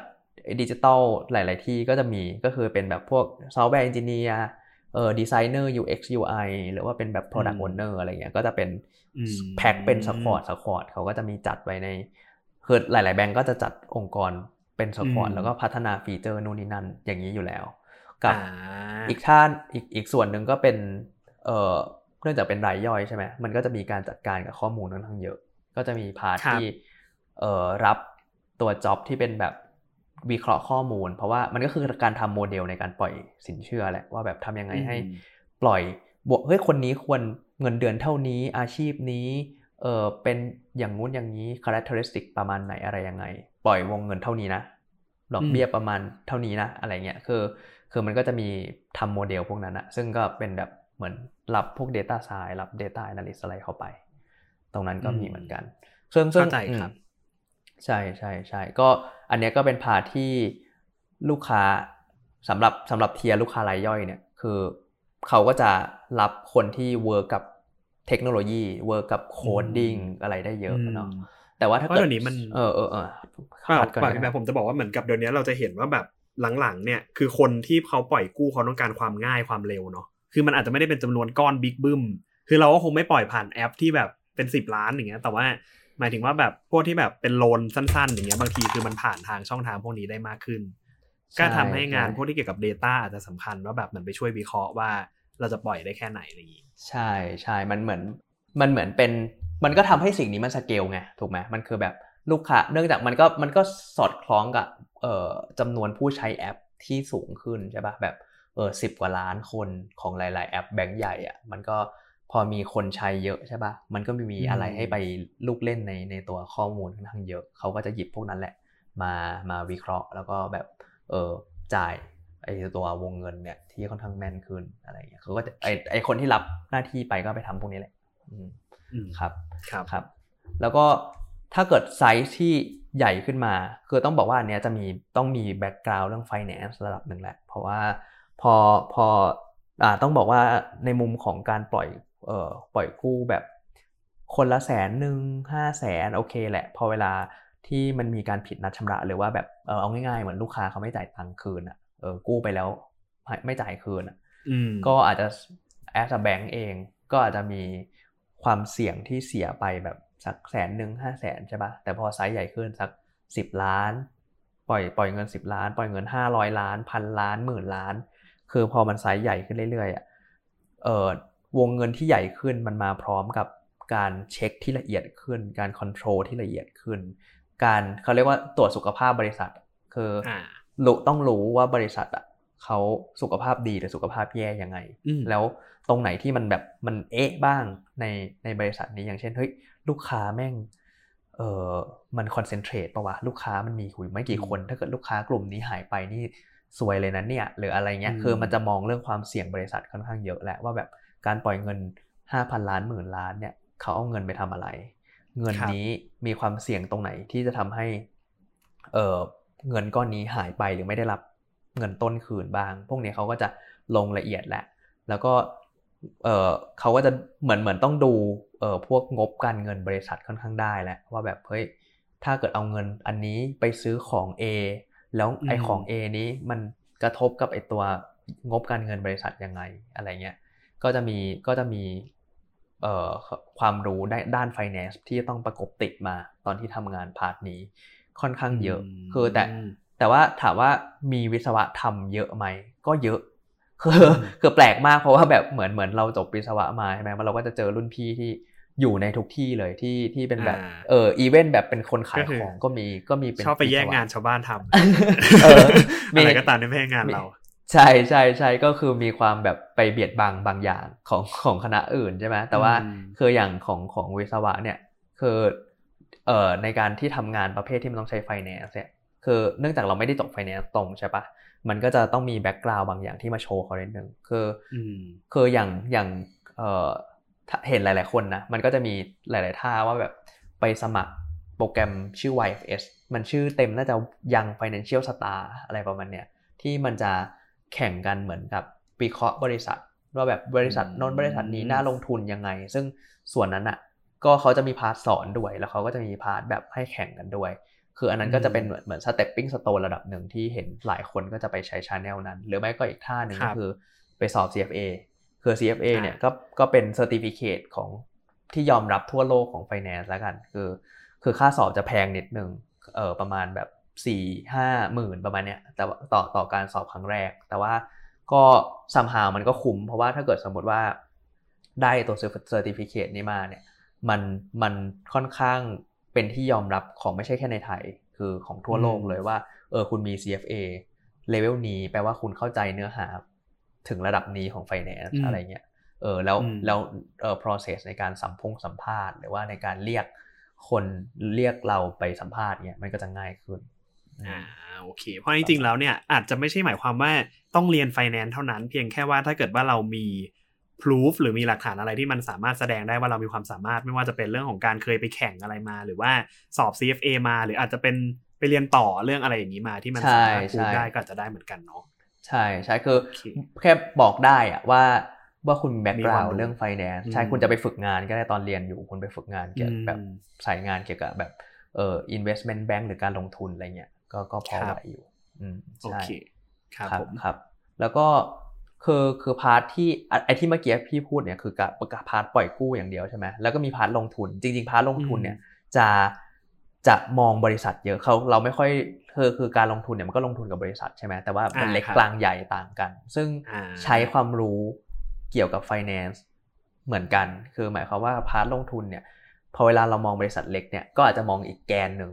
ดิจิตอลหลายๆที่ก็จะมีก็คือเป็นแบบพวกซอฟต์แวร์เอนจิเนียร์เอ่อดีไซเนอร์ ยู เอ็กซ์ ยู ไอ หรือว่าเป็นแบบ product owner อะไรเงี้ยก็จะเป็นแพ็คเป็น support support เขาก็จะมีจัดไว้ในคือหลายๆแบงก์ก็จะจัดองค์กรเป็น support แล้วก็พัฒนาฟีเจอร์นู่นนี่นั่นอย่างนี้อยู่แล้วกับอีกท่านอีกอีกส่วนหนึ่งก็เป็นเอ่อเนื่องจากเป็นรายย่อยใช่ไหมมันก็จะมีการจัดการกับข้อมูลค่อนข้างเยอะก็จะมีพาร์ทที่เอ่อรับตัวจ็อบที่เป็นแบบวิเคราะห์ข้อมูลเพราะว่ามันก็คือการทำโมเดลในการปล่อยสินเชื่อแหละว่าแบบทำยังไงให้ปล่อยบวกเฮ้ยคนนี้ควรเงินเดือนเท่านี้อาชีพนี้เอ่อเป็นอย่างงู้นอย่างนี้ characteristic ประมาณไหนอะไรยังไงปล่อยวงเงินเท่านี้นะดอกเบี้ยประมาณเท่านี้นะอะไรเงี้ยคือคือมันก็จะมีทำโมเดลพวกนั้นนะซึ่งก็เป็นแบบเหมือนรับพวก data science รับ data analysis อะไรเข้าไปตรงนั้นก็มีเหมือนกันซึ่งซึ่งเข้าใจครับใช่ใช่ใช่ก็อันนี้ก็เป็นพาร์ทที่ลูกค้าสำหรับสำหรับเทียร์ลูกค้ารายย่อยเนี่ยคือเขาก็จะรับคนที่เวิร์กกับเทคโนโลยีเวิร์กกับโคดดิ้งอะไรได้เยอะเนาะแต่ว่าถ้าเกิดเออเออเออแบบผมจะบอกว่าเหมือนกับเดี๋ยวนี้เราจะเห็นว่าแบบหลังๆเนี่ยคือคนที่เขาปล่อยกู้เขาต้องการความง่ายความเร็วเนาะคือมันอาจจะไม่ได้เป็นจำนวนก้อนบิ๊กบึ้มคือเราก็คงไม่ปล่อยผ่านแอปที่แบบเป็นสิบล้านอย่างเงี้ยแต่ว่าหมายถึงว่าแบบพวกที่แบบเป็นโลนสั้นๆอย่างเงี้ยบางทีคือมันผ่านทางช่องทางพวกนี้ได้มากขึ้นก็ทำให้งานพวกที่เกี่ยวกับ data อาจจะสำคัญว่าแบบมันไปช่วยวิเคราะห์ว่าเราจะปล่อยได้แค่ไหนอะไรอย่างงี้ใช่ใช่มันเหมือนมันเหมือนเป็นมันก็ทำให้สิ่งนี้มันสเกลไงถูกไหมมันคือแบบลูกค้าเนื่องจากมันก็มันก็สอดคล้องกับเอ่อจำนวนผู้ใช้แอปที่สูงขึ้นใช่ป่ะแบบเออสิบกว่าล้านคนของหลายๆแอปแบงก์ใหญ่อ่ะมันก็พ พอมีคนใช้เยอะใช่ป่ะมันก็มีอะไรให้ไปลูกเล่นในในตัวข้อมูลค่อนข้างเยอะเขาก็จะหยิบพวกนั้นแหละมามาวิเคราะห์แล้วก็แบบเออจ่ายไอ้ตัววงเงินเนี่ยที่ค่อนข้างแม่นขึ้นอะไรอย่างเงี้ยเขาก็จะไอ้ไอ้คนที่รับหน้าที่ไปก็ไปทำพวกนี้แหละครับครับครับแล้วก็ถ้าเกิดไซส์ที่ใหญ่ขึ้นมาคือต้องบอกว่าอันเนี้ยจะมีต้องมีแบ็คกราวด์เรื่อง finance ระดับหนึ่งแหละเพราะว่าพอพออ่าต้องบอกว่าในมุมของการปล่อยเอ่อปล่อยกู้แบบคนละแสนหนึ่งห้าแสนโอเคแหละพอเวลาที่มันมีการผิดนัดชำระหรือว่าแบบเออเอาง่ายๆเหมือนลูกค้าเขาไม่จ่ายตังค์คืนอ่ะเออกู้ไปแล้วไม่จ่ายคืนอ่ะก็อาจจะ as a bank เองก็อาจจะมีความเสี่ยงที่เสียไปแบบสักแสนหนึ่งห้าแสนใช่ป่ะแต่พอไซส์ใหญ่ขึ้นสักสิบล้านปล่อยปล่อยเงินสิบล้านปล่อยเงินห้าร้อยล้านพันล้านหมื่นล้านคือพอมันไซส์ใหญ่ขึ้นเรื่อยๆอ่ะเออวงเงินที่ใหญ่ขึ้นมันมาพร้อมกับการเช็คที่ละเอียดขึ้นการคอนโทรลที่ละเอียดขึ้นการเขาเรียกว่าตรวจสุขภาพบริษัทคือต้องรู้ว่าบริษัทอ่ะเขาสุขภาพดีหรือสุขภาพแย่ยังไงแล้วตรงไหนที่มันแบบมันเอ๊ะบ้างในในบริษัทนี้อย่างเช่นเฮ้ยลูกค้าแม่งเออมันคอนเซนเทรตป่ะวะลูกค้ามันมีคุยไม่กี่คนถ้าเกิดลูกค้ากลุ่มนี้หายไปนี่ซวยเลยนะเนี่ยหรืออะไรเงี้ยคือมันจะมองเรื่องความเสี่ยงบริษัทค่อนข้างเยอะแหละว่าแบบการปล่อยเงิน ห้าพัน ล้านหมื่นล้านเนี่ยเขาเอาเงินไปทำอะไรเงินนี้มีความเสี่ยงตรงไหนที่จะทำให้เออเงินก้อนนี้หายไปหรือไม่ได้รับเงินต้นคืนบ้างพวกนี้เขาก็จะลงละเอียดแหละแล้วก็เออเขาก็จะเหมือนเหมือนต้องดูเออพวกงบการเงินบริษัทค่อนข้างได้แหละว่าแบบเฮ้ยถ้าเกิดเอาเงินอันนี้ไปซื้อของ A แล้วไอ้ของ A นี้มันกระทบกับไอ้ตัวงบการเงินบริษัทยังไงอะไรเงี้ยก็จะมีก็จะมีเอ่อความรู้ด้าน finance ที่ต้องประกบติดมาตอนที่ทำงานพาร์ทนี้ค่อนข้างเยอะคือแต่แต่ว่าถามว่ามีวิศวะทำเยอะไหมก็เยอะคือคือแปลกมากเพราะว่าแบบเหมือนเหมือนเราจบวิศวะมาใช่ไหมว่าเราก็จะเจอรุ่นพี่ที่อยู่ในทุกที่เลยที่ที่เป็นแบบเอออีเวนต์แบบเป็นคนขายของก็มีก็มีเป็นชอบไปแย่งงานชาวบ้านทำเอออะไรก็ตามในแม่งานเราใช่ใช่ใช่ก็คือมีความแบบไปเบียดบังบางอย่างของของคณะอื่นใช่ไหมแต่ว่าคืออย่างของของวิศวะเนี่ยคือเอ่อในการที่ทำงานประเภทที่มันต้องใช้ไฟแนนซ์เนี่ยคือเนื่องจากเราไม่ได้จบไฟแนนซ์ตรงใช่ปะมันก็จะต้องมีแบ็กกราวด์บางอย่างที่มาโชว์เขาเรื่องนึงคือคืออย่างอย่างเอ่อเห็นหลายๆคนนะมันก็จะมีหลายๆท่าว่าแบบไปสมัครโปรแกรมชื่อ วาย เอฟ เอส มันชื่อเต็มน่าจะ Young Financial Star อะไรประมาณเนี้ยที่มันจะแข่งกันเหมือนกับวิเคราะห์บริษัทว่าแบบบริษัทโน้นบริษัทนี้น่าลงทุนยังไงซึ่งส่วนนั้นอ่ะก็เขาจะมีพาร์ทสอนด้วยแล้วเขาก็จะมีพาร์ทแบบให้แข่งกันด้วยคืออันนั้นก็จะเป็นเหมือนเหมือน stepping stone ระดับหนึ่งที่เห็นหลายคนก็จะไปใช้ channel นั้นหรือไม่ก็อีกท่าหนึ่งก็คือไปสอบ ซี เอฟ เอ คือ ซี เอฟ เอ เนี่ยก็ก็เป็น certificate ของที่ยอมรับทั่วโลกของ finance แล้วกันคือคือค่าสอบจะแพงนิดนึงเออประมาณแบบสี่ ห้า หมื่นประมาณเนี้ยแต่ต่อต่อการสอบครั้งแรกแต่ว่าก็ซัมฮาวมันก็คุ้มเพราะว่าถ้าเกิดสมมติว่าได้ตัวเซอร์ติฟิเคตนี้มาเนี่ยมันมันค่อนข้างเป็นที่ยอมรับของไม่ใช่แค่ในไทยคือของทั่วโลกเลยว่าเออคุณมี ซี เอฟ เอ เลเวลนี้แปลว่าคุณเข้าใจเนื้อหาถึงระดับนี้ของ Finance อะไรเงี้ยเออแล้วแล้วเอ่อ process ในการสัมพงสัมภาษณ์หรือว่าในการเรียกคนเรียกเราไปสัมภาษณ์เนี่ยมันก็จะง่ายขึ้นอ่าโอเคเพราะจริงๆแล้วเนี่ยอาจจะไม่ใช่หมายความว่าต้องเรียน finance เท่านั้นเพียงแค่ว่าถ้าเกิดว่าเรามี proof หรือมีหลักฐานอะไรที่มันสามารถแสดงได้ว่าเรามีความสามารถไม่ว่าจะเป็นเรื่องของการเคยไปแข่งอะไรมาหรือว่าสอบ ซี เอฟ เอ มาหรืออาจจะเป็นไปเรียนต่อเรื่องอะไรอย่างนี้มาที่มันสามารถพูดได้ก็อาจจะได้เหมือนกันเนาะใช่ใช่คือ okay. แค่บอกได้อะว่าว่าคุณมีแบ็คกราวด์เรื่อง finance ใช่คุณจะไปฝึกงานก็ได้ตอนเรียนอยู่คุณไปฝึกงานเกี่ยวกับแบบสายงานเกี่ยวกับแบบเอ่อ investment bank หรือการลงทุนอะไรเงี้ยก็ก็พอไหวอยู่อืมโอเคครับผมครับแล้วก็คือคือพาร์ทที่ไอ้ที่เมื่อกี้พี่พูดเนี่ยคือกับพาร์ทปล่อยกู้อย่างเดียวใช่มั้ยแล้วก็มีพาร์ทลงทุนจริงๆพาร์ทลงทุนเนี่ยจะจะมองบริษัทเยอะเค้าเราไม่ค่อยคือคือการลงทุนเนี่ยมันก็ลงทุนกับบริษัทใช่มั้ยแต่ว่ามันเล็กกลางใหญ่ต่างกันซึ่งใช้ความรู้เกี่ยวกับ finance เหมือนกันคือหมายความว่าพาร์ทลงทุนเนี่ยพอเวลาเรามองบริษัทเล็กเนี่ยก็อาจจะมองอีกแกนนึง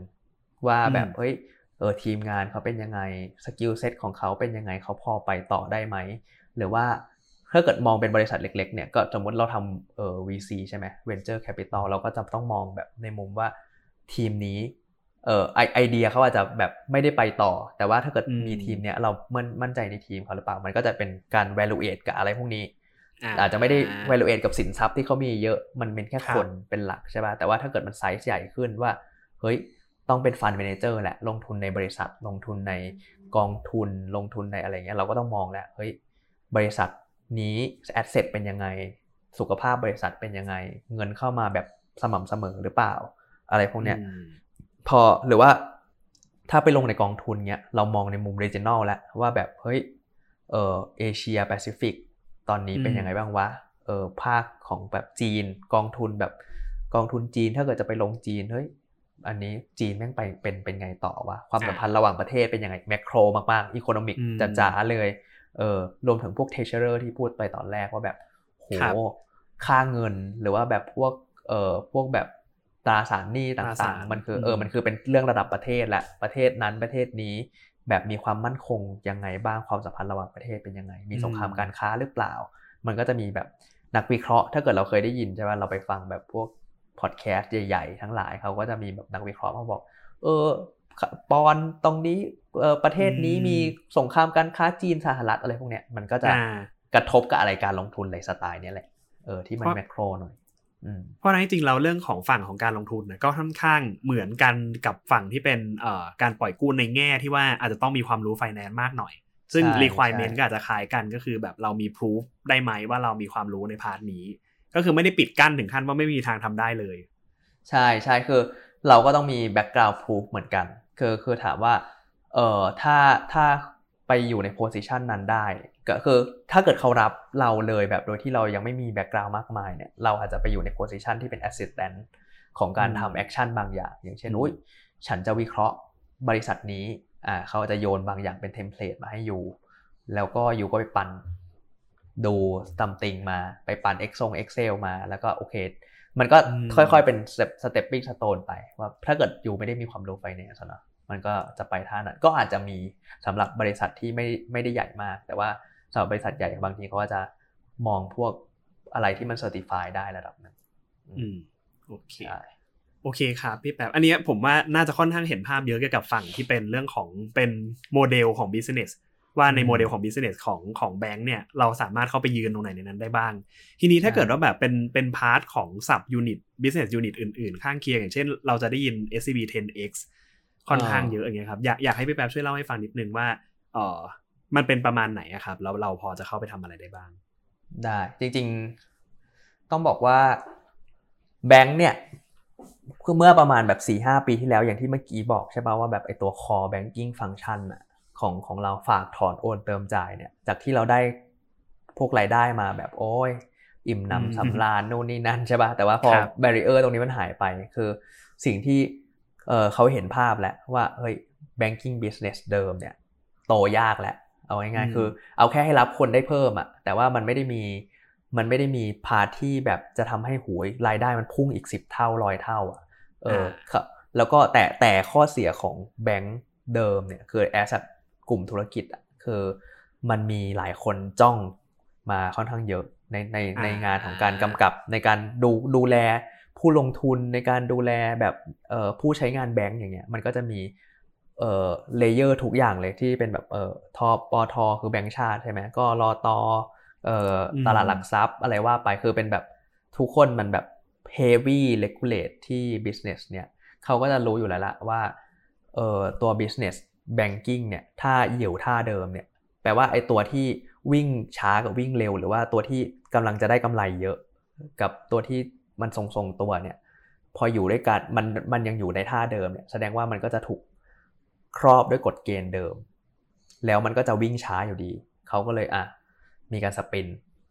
ว่าแบบเฮ้ยเออทีมงานเขาเป็นยังไงสกิลเซ็ตของเขาเป็นยังไงเขาพอไปต่อได้ไหมหรือว่า ถ้าเกิดมองเป็นบริษัทเล็กๆเนี่ยก็สมมติเราทำเอ่อ วี ซี ใช่ไหม Venture Capital เราก็จะต้องมองแบบในมุมว่าทีมนี้เอ่อไอเดียเขาอาจจะแบบไม่ได้ไปต่อแต่ว่าถ้าเกิดมีทีมเนี้ยเรามั่นใจในทีมเขาหรือเปล่ามันก็จะเป็นการ valuate กับอะไรพวกนี้อาจจะไม่ได้ valuate กับสินทรัพย์ที่เขามีเยอะมันเป็นแค่คนเป็นหลักใช่ป่ะแต่ว่าถ้าเกิดมันไซส์ใหญ่ขึ้นว่าเฮ้ยต้องเป็น fund manager แหละลงทุนในบริษัทลงทุนในกองทุนลงทุนในอะไรเงี้ยเราก็ต้องมองแหละเฮ้ยบริษัทนี้ asset เป็นยังไงสุขภาพบริษัทเป็นยังไงเงินเข้ามาแบบสม่ำเสมอหรือเปล่าอะไรพวกเนี้ยพอหรือว่าถ้าไปลงในกองทุนเงี้ยเรามองในมุม regional แล้วว่าแบบเฮ้ยเออเอเชียแปซิฟิกตอนนี้เป็นยังไงบ้างวะเออภาคของแบบจีนกองทุนแบบกองทุนจีนถ้าเกิดจะไปลงจีนเฮ้ยอันนี้จีนแม่งไปเป็นเป็นไงต่อวะความสัมพันธ์ระหว่างประเทศเป็นยังไงแมคโครมากๆอีโคโนมิกจ๋าๆเลยเออรวมถึงพวกเทเชอร์ที่พูดไปตอนแรกว่าแบบโหค่าเงินหรือว่าแบบพวกเออพวกแบบตราสารหนี้ต่างๆมันคือเออมันคือเป็นเรื่องระดับประเทศและประเทศนั้นประเทศนี้แบบมีความมั่นคงยังไงบ้างความสัมพันธ์ระหว่างประเทศเป็นยังไงมีสงครามการค้าหรือเปล่ามันก็จะมีแบบนักวิเคราะห์ถ้าเกิดเราเคยได้ยินใช่ป่ะเราไปฟังแบบพวกพอดแคสต์ใหญ่ๆทั้งหลายเขาก็จะมีแบบนักวิเคราะห์มาบอกเออปอนตรงนี้เออประเทศนี้มีสงครามการค้าจีนสหรัฐอะไรพวกเนี้ยมันก็จะกระทบกับอะไรการลงทุนในสไตล์นี้แหละเออที่มันแมคโครหน่อยเพราะนั้นจริงๆเราเรื่องของฝั่งของการลงทุนนะก็ค่อนข้างเหมือนกันกับฝั่งที่เป็นการปล่อยกู้ในแง่ที่ว่าอาจจะต้องมีความรู้ไฟแนนซ์มากหน่อยซึ่ง requirement ก็อาจจะคล้ายกันก็คือแบบเรามี proof ได้ไหมว่าเรามีความรู้ในพาร์ทนี้ก็คือไม่ได้ปิดกั้นถึงขั้นว่าไม่มีทางทำได้เลยใช่ใช่คือเราก็ต้องมี background proof เหมือนกันคือคือถามว่าเอ่อถ้าถ้าไปอยู่ใน position นั้นได้ก็คือถ้าเกิดเขารับเราเลยแบบโดยที่เรายังไม่มีแบ็คกราวด์มากมายเนี่ยเราอาจจะไปอยู่ในโพสิชันที่เป็นแอสซิสแตนต์ของการทำแอคชั่นบางอย่างอย่างเช่นอุ้ยฉันจะวิเคราะห์บริษัทนี้อ่าเขาจะโยนบางอย่างเป็นเทมเพลตมาให้อยู่แล้วก็อยู่ก็ไปปั่นดูซัมติงมาไปปั่น Excel Excel มาแล้วก็โอเคมันก็ค่อยๆเป็นสเต็ปปิ้งสโตนไปว่าถ้าเกิดอยู่ไม่ได้มีความรู้ไฟแนนซ์นะมันก็จะไปท่านั้นก็อาจจะมีสำหรับบริษัทที่ไม่ไม่ได้ใหญ่มากแต่ว่าสำหรับบริษัทใหญ่บางทีเขาก็จะมองพวกอะไรที่มันเซอร์ติฟายได้ระดับนั้นอืมโอเคโอเคครับพี่แป๊บอันนี้ผมว่าน่าจะค่อนข้างเห็นภาพเยอะเกี่ยวกับฝั่งที่เป็นเรื่องของเป็นโมเดลของ business ว่าในโมเดลของ business ของของแบงค์เนี่ยเราสามารถเข้าไปยืนตรงไหนในนั้นได้บ้างทีนี้ถ้าเกิดว่าแบบเป็นเป็นพาร์ทของ sub unit business unit อื่นๆข้างเคียงอย่างเช่นเราจะได้ยิน เอส ซี บี เทน เอ็กซ์ ค่อนข้างเยอะอย่างเงี้ยครับอยากอยากให้พี่แป๊บช่วยเล่าให้ฟังนิดนึงว่าเอ่อมันเป็นประมาณไหนอะครับแล้วเราพอจะเข้าไปทำอะไรได้บ้างได้จริงๆต้องบอกว่าแบงค์เนี่ยคือเมื่อประมาณแบบ สี่ห้า ปีที่แล้วอย่างที่เมื่อกี้บอกใช่ป่ะว่าแบบไอ้ตัว core banking function น่ะของของเราฝากถอนโอนเติมจ่ายเนี่ยจากที่เราได้พวกรายได้มาแบบโอ้ยอิ่มหนำสำราญนู่นนี่นั่นใช่ป่ะแต่ว่าพอ barrier ตรงนี้มันหายไปคือสิ่งที่เอ่อเขาเห็นภาพแล้วว่าเฮ้ย banking business เดิมเนี่ยโตยากแล้วเอาง่ายๆคือเอาแค่ให้รับคนได้เพิ่มอะแต่ว่ามันไม่ได้มีมันไม่ได้มีพาร์ทที่แบบจะทำให้หัวรายได้มันพุ่งอีกสิบเท่าร้อยเท่าอะเออครับแล้วก็แต่แต่ข้อเสียของแบงค์เดิมเนี่ยคือแอสเซทกลุ่มธุรกิจอะคือมันมีหลายคนจ้องมาค่อนข้างเยอะในในในงานของการกำกับในการดูดูแลผู้ลงทุนในการดูแลแบบเอ่อผู้ใช้งานแบงค์อย่างเงี้ยมันก็จะมีเอ่อเลเยอร์ทุกอย่างเลยที่เป็นแบบเอ่อทปทคือแบงก์ชาติใช่ไหมก็รอตอเอ่อตลาดหลักทรัพย์อะไรว่าไปคือเป็นแบบทุกคนมันแบบ heavy regulate ที่ business เนี่ยเขาก็จะรู้อยู่แล้วละว่าเอ่อตัว business banking เนี่ยถ้าเหยี่ยวท่าเดิมเนี่ยแปลว่าไอ้ตัวที่วิ่งช้ากับวิ่งเร็วหรือว่าตัวที่กำลังจะได้กำไรเยอะกับตัวที่มันทรงๆตัวเนี่ยพออยู่ด้วยกันมันมันยังอยู่ในท่าเดิมเนี่ยแสดงว่ามันก็จะถูกครอบด้วยกฎเกณฑ์เดิมแล้วมันก็จะวิ่งช้าอยู่ดีเขาก็เลยอ่ะมีการสปิน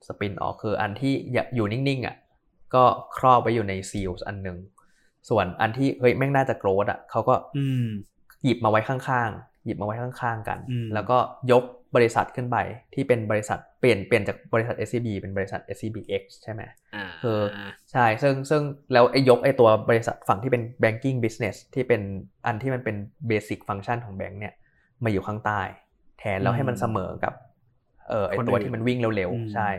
สปินออกคืออันที่อยู่นิ่งๆอ่ะก็ครอบไปอยู่ในซีลส์อันนึงส่วนอันที่เฮ้ยแม่งน่าจะโกรธอ่ะเขาก็หยิบมาไว้ข้างๆหยิบมาไว้ข้างๆกันแล้วก็ยกบริษัทขึ้นไปที่เป็นบริษัทเปลี่ยนเปลี่ยนจากบริษัท เอส ซี บี เป็นบริษัท เอส ซี บี เอ็กซ์ ใช่ไหมคือใช่ซึ่งซึ่งแล้วไอ้ยกไอ้ตัวบริษัทฝั่งที่เป็น banking business ที่เป็นอันที่มันเป็น basic function ของแบงค์เนี่ยมาอยู่ข้างใต้แทนแล้วให้มันเสมอกับ เอ่อไอ้ตัวที่มันวิ่งเร็วๆใช่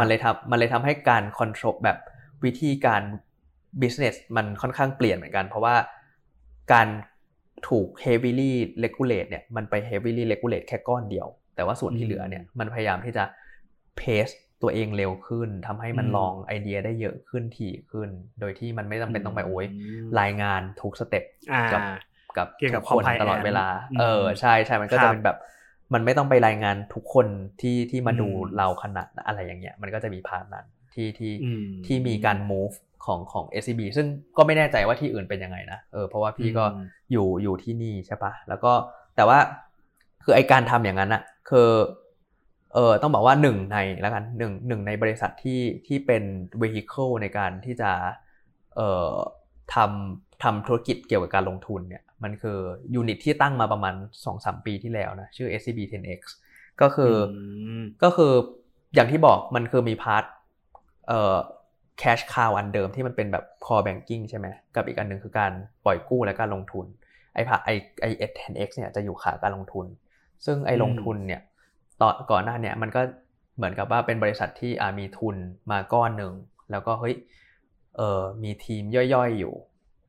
มันเลยทำมันเลยทำให้การคอนโทรลแบบวิธีการ business มันค่อนข้างเปลี่ยนเหมือนกันเพราะว่าการถูก heavily regulate เนี่ยมันไป heavily regulate แค่ก้อนเดียวแต่ว่าส่วนที่เหลือเนี่ยมันพยายามที่จะ pace ตัวเองเร็วขึ้นทำให้มันลองไอเดียได้เยอะขึ้นถี่ขึ้นโดยที่มันไม่จำเป็นต้องไปโอ้ยรายงานทุกสเต็ปกับกับกับคนตลอดเวลาเออใช่ใช่มันก็จะเป็นแบบมันไม่ต้องไปรายงานทุกคนที่ที่มาดูเราขนาดอะไรอย่างเงี้ยมันก็จะมีพาร์ทนั้นที่ที่ที่มีการ move ของของ เอส ซี บี ซึ่งก็ไม่แน่ใจว่าที่อื่นเป็นยังไงนะเออเพราะว่าพี่ก็อยู่อยู่ที่นี่ใช่ปะแล้วก็แต่ว่าคือไอการทำอย่างนั้นอะคือเออต้องบอกว่าหนึ่งในแล้วกันหนึ่งหนึ่งในบริษัทที่ที่เป็น vehicle ในการที่จะเอ่อทำทำธุรกิจเกี่ยวกับการลงทุนเนี่ยมันคือยูนิตที่ตั้งมาประมาณ สองถึงสาม ปีที่แล้วนะชื่อ เอส ซี บี เท็น เอ็กซ์ ก็คือก็คืออย่างที่บอกมันคือมีพาร์ทเอ่อ cash cow อันเดิมที่มันเป็นแบบ core banking ใช่ไหมกับอีกอันนึงคือการปล่อยกู้และการลงทุนไอ้พาร์ทไอ้ไอ้ เท็น เอ็กซ์ เนี่ยจะอยู่ขาการลงทุนซึ่งไอ้ลงทุนเนี่ยตอนก่อนหน้าเนี่ยมันก็เหมือนกับว่าเป็นบริษัทที่มีทุนมาก้อนหนึ่งแล้วก็เฮ้ยเอ่อมีทีมย่อยๆอยู่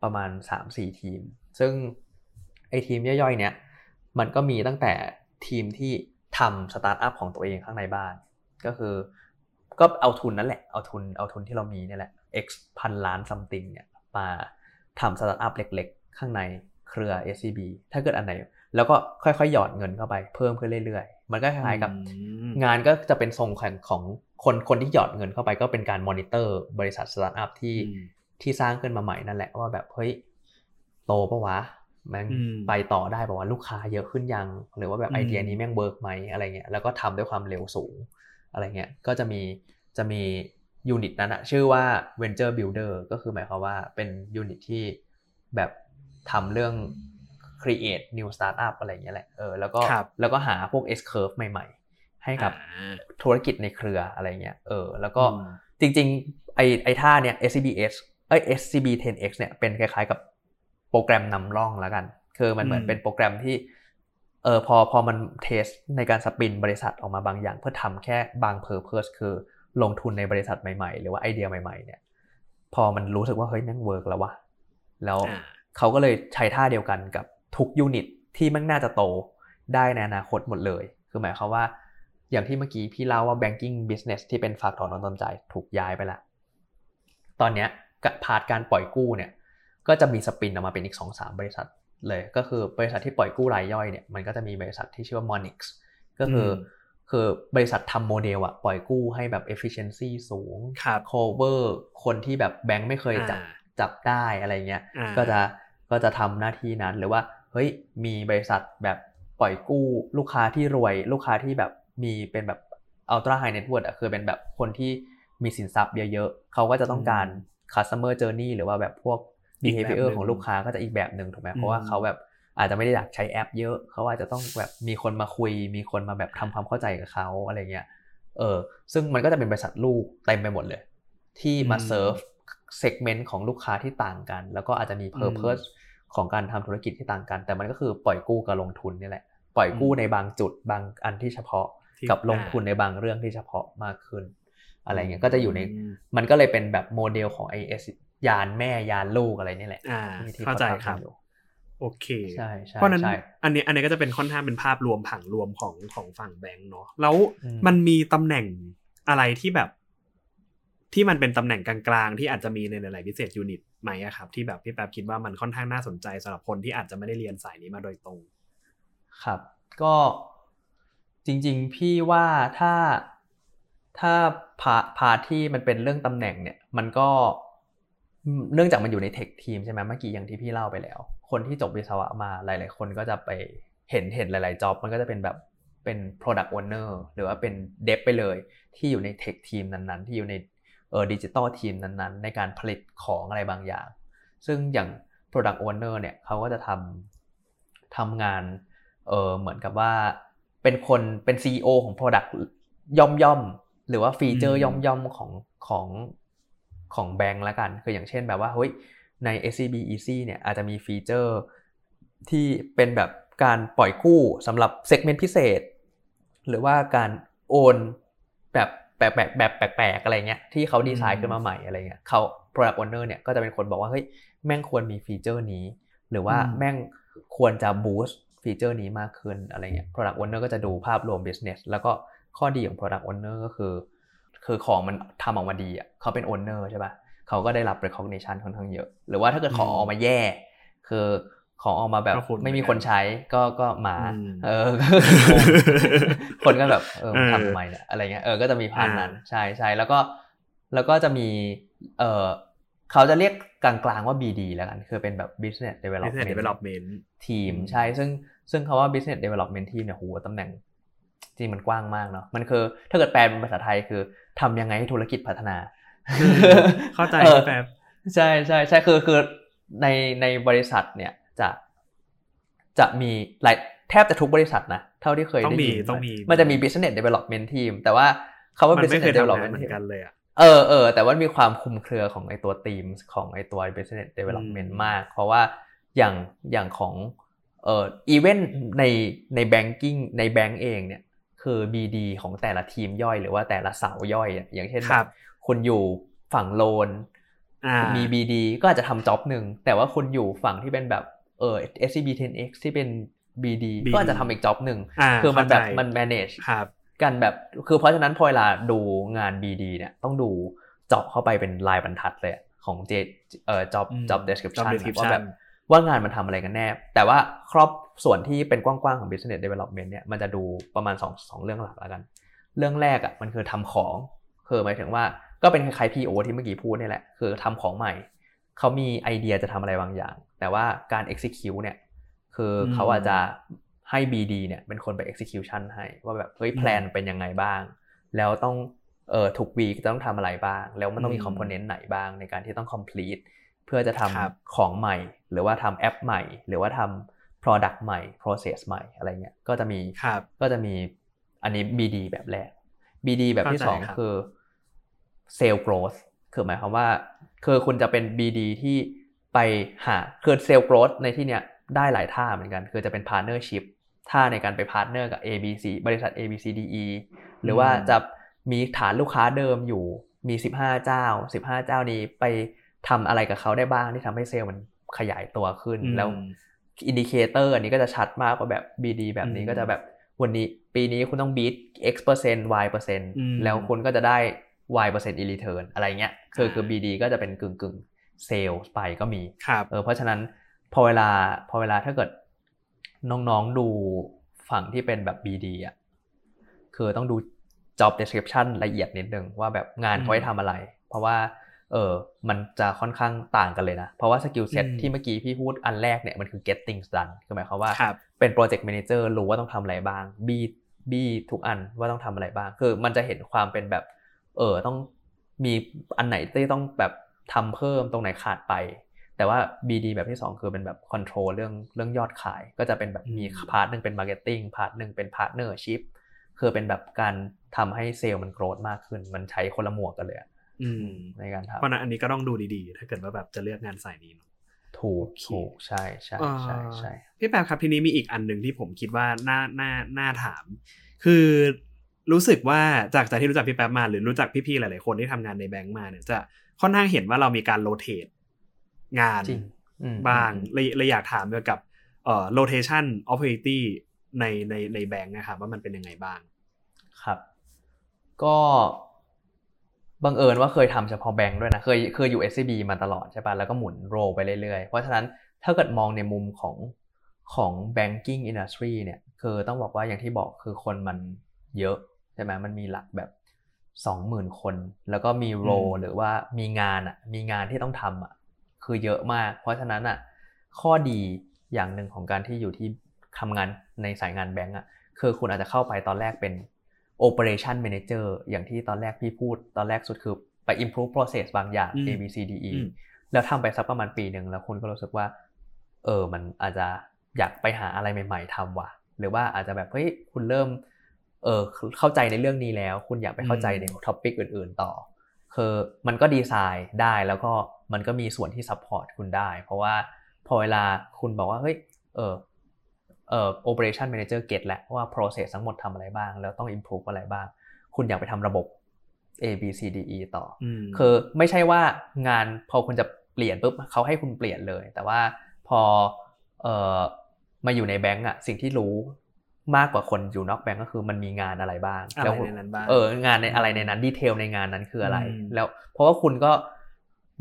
ประมาณ สามถึงสี่ ทีมซึ่งไอ้ทีมย่อยๆเนี่ยมันก็มีตั้งแต่ทีมที่ทำสตาร์ทอัพของตัวเองข้างในบ้านก็คือก็เอาทุนนั่นแหละเอาทุนเอาทุนที่เรามีเนี่ยแหละ x พันล้านซัมติงเนี่ยมาทำสตาร์ทอัพเล็กๆข้างในเครือ เอส ซี บี ถ้าเกิดอันไหนแล้วก็ค่อยๆหยอดเงินเข้าไปเพิ่มขึ้นเรื่อยๆมันก็คล้ายๆกับงานก็จะเป็นทรงของคนคนที่หยอดเงินเข้าไปก็เป็นการมอนิเตอร์บริษัทสตาร์ทอัพที่ที่สร้างขึ้นมาใหม่นั่นแหละว่าแบบเฮ้ยโตปะวะมันไปต่อได้ปะวะลูกค้าเยอะขึ้นยังหรือว่าแบบไอเดียนี้แม่งเวิร์กไหมอะไรเงี้ยแล้วก็ทำด้วยความเร็วสูงอะไรเงี้ยก็จะมีจะมียูนิตนั้นอะชื่อว่า Venture Builder ก็คือหมายความว่าเป็นยูนิตที่แบบทำเรื่อง create new startup อะไรอย่างเงี้ยแหละเออแล้วก็แล้วก็หาพวก S curve ใหม่ๆให้กับธุรกิจในเครืออะไรเงี้ยเออแล้วก็จริงๆไอไอท่าเนี่ย เอส ซี บี เอ็กซ์ เอ้ย เอส ซี บี เท็น เอ็กซ์ เนี่ยเป็นคล้ายๆกับโปรแกรมนำร่องแล้วกันคือมันเหมือนเป็นโปรแกรมที่เออพอพอมันเทสในการสปินบริษัทออกมาบางอย่างเพื่อทำแค่บาง purpose คือลงทุนในบริษัทใหม่ๆหรือว่าไอเดียใหม่ๆเนี่ยพอมันรู้สึกว่าเฮ้ยแม่งเวิร์กแล้ววะแล้วเขาก็เลยใช้ท่าเดียวกันกับทุกยูนิตที่มันน่าจะโตได้ในอนาคตหมดเลยคือหมายความว่าอย่างที่เมื่อกี้พี่เล่าว่า banking business ที่เป็นฝากถอนออมตามใจถูกย้ายไปละตอนเนี้ยพาร์ทการปล่อยกู้เนี่ยก็จะมีสปินออกมาเป็นอีก สองถึงสาม บริษัทเลยก็คือบริษัทที่ปล่อยกู้รายย่อยเนี่ยมันก็จะมีบริษัทที่ชื่อว่า Monix ก็คือคือบริษัททำโมเดลอะปล่อยกู้ให้แบบ efficiency สูง cover คนที่แบบแบงค์ไม่เคยจับจับได้อะไรเงี้ยก็จะก็จะทำหน้าที่นั้นหรือว่าเฮ้ยมีบริษัทแบบปล่อยกู้ลูกค้าที่รวยลูกค้าที่แบบมีเป็นแบบ ultra high net worth อ่ะคือเป็นแบบคนที่มีสินทรัพย์เยอะๆเขาก็จะต้องการ customer journey หรือว่าแบบพวก behavior ของลูกค้าก็จะอีกแบบนึงถูกไหมเพราะว่าเขาแบบอาจจะไม่ได้อยากใช้แอปเยอะเขาอาจจะต้องแบบมีคนมาคุยมีคนมาแบบทำความเข้าใจกับเขาอะไรเงี้ยเออซึ่งมันก็จะเป็นบริษัทลูกเต็มไปหมดเลยที่มาเซิร์ฟsegment ของลูกค้าที่ต่างกันแล้วก็อาจจะมี purpose ของการทำธุรกิจที่ต่างกันแต่มันก็คือปล่อยกู้กับลงทุนนี่แหละปล่อยกู้ในบางจุดบางอันที่เฉพาะกับลงทุนในบางเรื่องที่เฉพาะมากขึ้นอะไรเงี้ยก็จะอยู่ในมันก็เลยเป็นแบบโมเดลของ ไอ เอส ยานแม่ยานลูกอะไรนี่แหละเข้าใจครับโอเคใช่เพราะนั้นอันนี้อันนี้ก็จะเป็นค่อนข้างเป็นภาพรวมผังรวมของของฝั่งแบงก์เนาะแล้วมันมีตำแหน่งอะไรที่แบบที่มันเป็นตำแหน่งกลางๆที่อาจจะมีในหลายๆ business unit ไหมครับที่แบบพี่แป๊บคิดว่ามันค่อนข้างน่าสนใจสำหรับคนที่อาจจะไม่ได้เรียนสายนี้มาโดยตรงครับก็จริงๆพี่ว่าถ้าถ้าพาพาที่มันเป็นเรื่องตำแหน่งเนี่ยมันก็เนื่องจากมันอยู่ใน tech team ใช่ไหมเมื่อกี้อย่างที่พี่เล่าไปแล้วคนที่จบวิศวะมาหลายๆคนก็จะไปเห็นเห็นหลายๆ job มันก็จะเป็นแบบเป็น product owner หรือว่าเป็น dev ไปเลยที่อยู่ใน tech team นั้นๆที่อยู่ในเออดิจิตอลทีมนั้นๆในการผลิตของอะไรบางอย่างซึ่งอย่าง product owner เนี่ยเขาก็จะทำทำงานเออเหมือนกับว่าเป็นคนเป็น ซี อี โอ ของ product ย่อมๆหรือว่าฟีเจอร์ย่อมๆของของของแบงค์ละกันคืออย่างเช่นแบบว่าเฮ้ยใน เอส ซี บี Easy เนี่ยอาจจะมีฟีเจอร์ที่เป็นแบบการปล่อยกู้สำหรับ segment พิเศษหรือว่าการ โอนแบบแบบแบบแบบแปลกๆอะไรเงี้ยที่เขาดีไซน์ขึ้นมาใหม่อะไรเงี้ยเขา product owner เนี่ยก็จะเป็นคนบอกว่าเฮ้ยแม่งควรมีฟีเจอร์นี้หรือว่าแม่งควรจะบูสต์ฟีเจอร์นี้มากขึ้นอะไรเงี้ย product owner ก็จะดูภาพรวม business แล้วก็ข้อดีของ product owner ก็คือคือของมันทำออกมาดีอ่ะเขาเป็น owner ใช่ป่ะเขาก็ได้รับ recognition ค่อนข้างเยอะหรือว่าถ้าเกิดของออกมาแย่คือของออกมาแบบไม่มีคนใช้ก็ก็หมาเออคนก็แบบเออทำทำไมเนี่ยอะไรเงี้ยเออก็จะมีผ่านนั้นใช่ใช่แล้วก็แล้วก็จะมีเออเขาจะเรียกกลางๆว่า บี ดี แล้วกันคือเป็นแบบ business development team ใช่ซึ่งซึ่งคำว่า business development team เนี่ยโหตำแหน่งจริงมันกว้างมากเนาะมันคือถ้าเกิดแปลเป็นภาษาไทยคือทำยังไงให้ธุรกิจพัฒนาเข้าใจแปลใช่ใช่ใช่คือคือในในบริษัทเนี่ยจะจะมีหลายแทบจะทุกบริษัทนะเท่าที่เคยได้ยินมันจะมี business development team แต่ว่าคำว่า business development เหมือนกันเลยอ่ะเออเออแต่ว่ามีความคลุมเครือของไอตัว team ของไอตัว business development มากเพราะว่าอย่างอย่างของเอ่อ event ในใน banking ในแบงก์เองเนี่ยคือ บี ดี ของแต่ละทีมย่อยหรือว่าแต่ละเสาย่อยอย่างเช่นคุณอยู่ฝั่งโลนมี บี ดี ก็อาจจะทำจ็อบนึงแต่ว่าคุณอยู่ฝั่งที่เป็นแบบเออ เอส ซี บี เท็น เอ็กซ์ ที่เป็น บี ดี ก็อาจจะทำอีกจ็อบนึงคือมันแบบมัน manage กันแบบคือเพราะฉะนั้นพอเวลาดูงาน บี ดี เนี่ยต้องดูเจาะเข้าไปเป็นรายบรรทัดเลยของเจเอ่อ job job description ว่าแบบว่างานมันทำอะไรกันแน่แต่ว่าครอบส่วนที่เป็นกว้างๆของ business development เนี่ยมันจะดูประมาณสอง สองเรื่องหลักแล้วกันเรื่องแรกอ่ะมันคือทำของคือหมายถึงว่าก็เป็นคล้ายๆ พี โอ ที่เมื่อกี้พูดนี่แหละคือทำของใหม่เขามีไอเดียจะทำอะไรบางอย่างแต่ว่าการ execute เนี่ยคือเขาอาจจะให้ บี ดี เนี่ยเป็นคนไป execution ให้ว่าแบบเฮ้ยแพลนเป็นยังไงบ้างแล้วต้องเอ่อทุก week จะต้องทำอะไรบ้างแล้วมันต้องมี component ไหนบ้างในการที่ต้อง complete เพื่อจะทำของใหม่หรือว่าทำแอปใหม่หรือว่าทำ product ใหม่ process ใหม่อะไรเงี้ยก็จะมีก็จะมีอันนี้ บี ดี แบบแรก บี ดี แบบที่สองคือ sales growth คือหมายความว่าคือคุณจะเป็น บี ดี ที่ไปหาคือ sales growth ในที่เนี้ยได้หลายท่าเหมือนกันคือจะเป็น partnership ท่าในการไป partner กับ เอ บี ซี บริษัท เอ บี ซี ดี อี หรือว่าจะมีฐานลูกค้าเดิมอยู่มีสิบห้าเจ้าสิบห้าเจ้านี้ไปทำอะไรกับเขาได้บ้างที่ทำให้เซลล์มันขยายตัวขึ้นแล้ว indicator อันนี้ก็จะชัดมากว่าแบบ บี ดี แบบนี้ก็จะแบบวันนี้ปีนี้คุณต้อง beat x% y% แล้วคุณก็จะได้y% in return อะไรเงี้ยคือคือ บี ดี ก็จะเป็นกึ่งๆ sales ไปก็มีเออเพราะฉะนั้นพอเวลาพอเวลาถ้าเกิดน้องๆดูฝั่งที่เป็นแบบ บี ดี อ่ะคือต้องดู job description ละเอียดนิดนึงว่าแบบงานเขาให้ทำอะไรเพราะว่าเออมันจะค่อนข้างต่างกันเลยนะเพราะว่าสกิลเซ็ตที่เมื่อกี้พี่พูดอันแรกเนี่ยมันคือ get things done คือหมายความว่าเป็น project manager รู้ว่าต้องทำอะไรบ้าง B B ทุกอันว่าต้องทำอะไรบ้างคือมันจะเห็นความเป็นแบบเออต้องมีอันไหนที่ต้องแบบทำเพิ่มตรงไหนขาดไปแต่ว่า บี ดี แบบที่สองคือเป็นแบบ control เรื่องเรื่องยอดขายก็จะเป็นแบบมีพาร์ทนึงเป็น marketing พาร์ทนึงเป็น partnership คือเป็นแบบการทำให้เซลล์มัน growth มากขึ้นมันใช้คนละหมวกกันเลยอืมในการทำเพราะนั้นอันนี้ก็ต้องดูดีๆถ้าเกิดว่าแบบจะเลือกงานสายนี้เนาะถูกถูกใช่ใช่ใช่ใช่พี่แป๊บครับทีนี้มีอีกอันนึงที่ผมคิดว่าน่าน่าน่าถามคือรู้สึกว่าจากจากที่รู้จักพี่แป๊บมาหรือรู้จักพี่ๆหลายๆคนที่ทำงานในแบงก์มาเนี่ยจะค่อนข้างเห็นว่าเรามีการโรเทตงานบ้างเลยอยากถามเกี่ยวกับเอ่อ rotation opportunity ในในในแบงค์นะครับว่ามันเป็นยังไงบ้างครับก็บังเอิญว่าเคยทำเฉพาะแบงค์ด้วยนะเคยเคยอยู่ เอส ซี บี มาตลอดใช่ป่ะแล้วก็หมุนโรไปเรื่อยๆเพราะฉะนั้นถ้าเกิดมองในมุมของของ banking industry เนี่ยคือต้องบอกว่าอย่างที่บอกคือคนมันเยอะใช่ไหมมันมีหลักแบบ สองหมื่น คนแล้วก็มีโรหรือว่ามีงานอ่ะมีงานที่ต้องทำอ่ะคือเยอะมากเพราะฉะนั้นอ่ะข้อดีอย่างหนึ่งของการที่อยู่ที่ทำงานในสายงานแบงก์อ่ะคือคุณอาจจะเข้าไปตอนแรกเป็น operation manager อย่างที่ตอนแรกพี่พูดตอนแรกสุดคือไป improve process บางอย่าง a b c d e แล้วทำไปสักประมาณปีนึงแล้วคุณก็รู้สึกว่าเออมันอาจจะอยากไปหาอะไรใหม่ๆทำว่ะหรือว่าอาจจะแบบเฮ้ยคุณเริ่มเออเข้าใจในเรื่องนี้แล้วคุณอยากไปเข้าใจใน topic อื่นๆต่อคือมันก็ดีไซน์ได้แล้วก็มันก็มีส่วนที่ซัพพอร์ตคุณได้เพราะว่าพอเวลาคุณบอกว่าเฮ้ยเออ เอ่อ operation manager เก็ทแล้วว่า process ทั้งหมดทำอะไรบ้างแล้วต้อง improve อะไรบ้างคุณอยากไปทำระบบ A B C D E ต่อคือไม่ใช่ว่างานพอคุณจะเปลี่ยนปุ๊บเขาให้คุณเปลี่ยนเลยแต่ว่าพอเอ่อมาอยู่ในแบงก์อ่ะสิ่งที่รู้มากกว่าคนอยู่นอกแบงก์ก็คือมันมีงานอะไรบ้างแล้วเอองานในอะไรในนั้นดีเทลในงานนั้นคืออะไรแล้วเพราะว่าคุณก็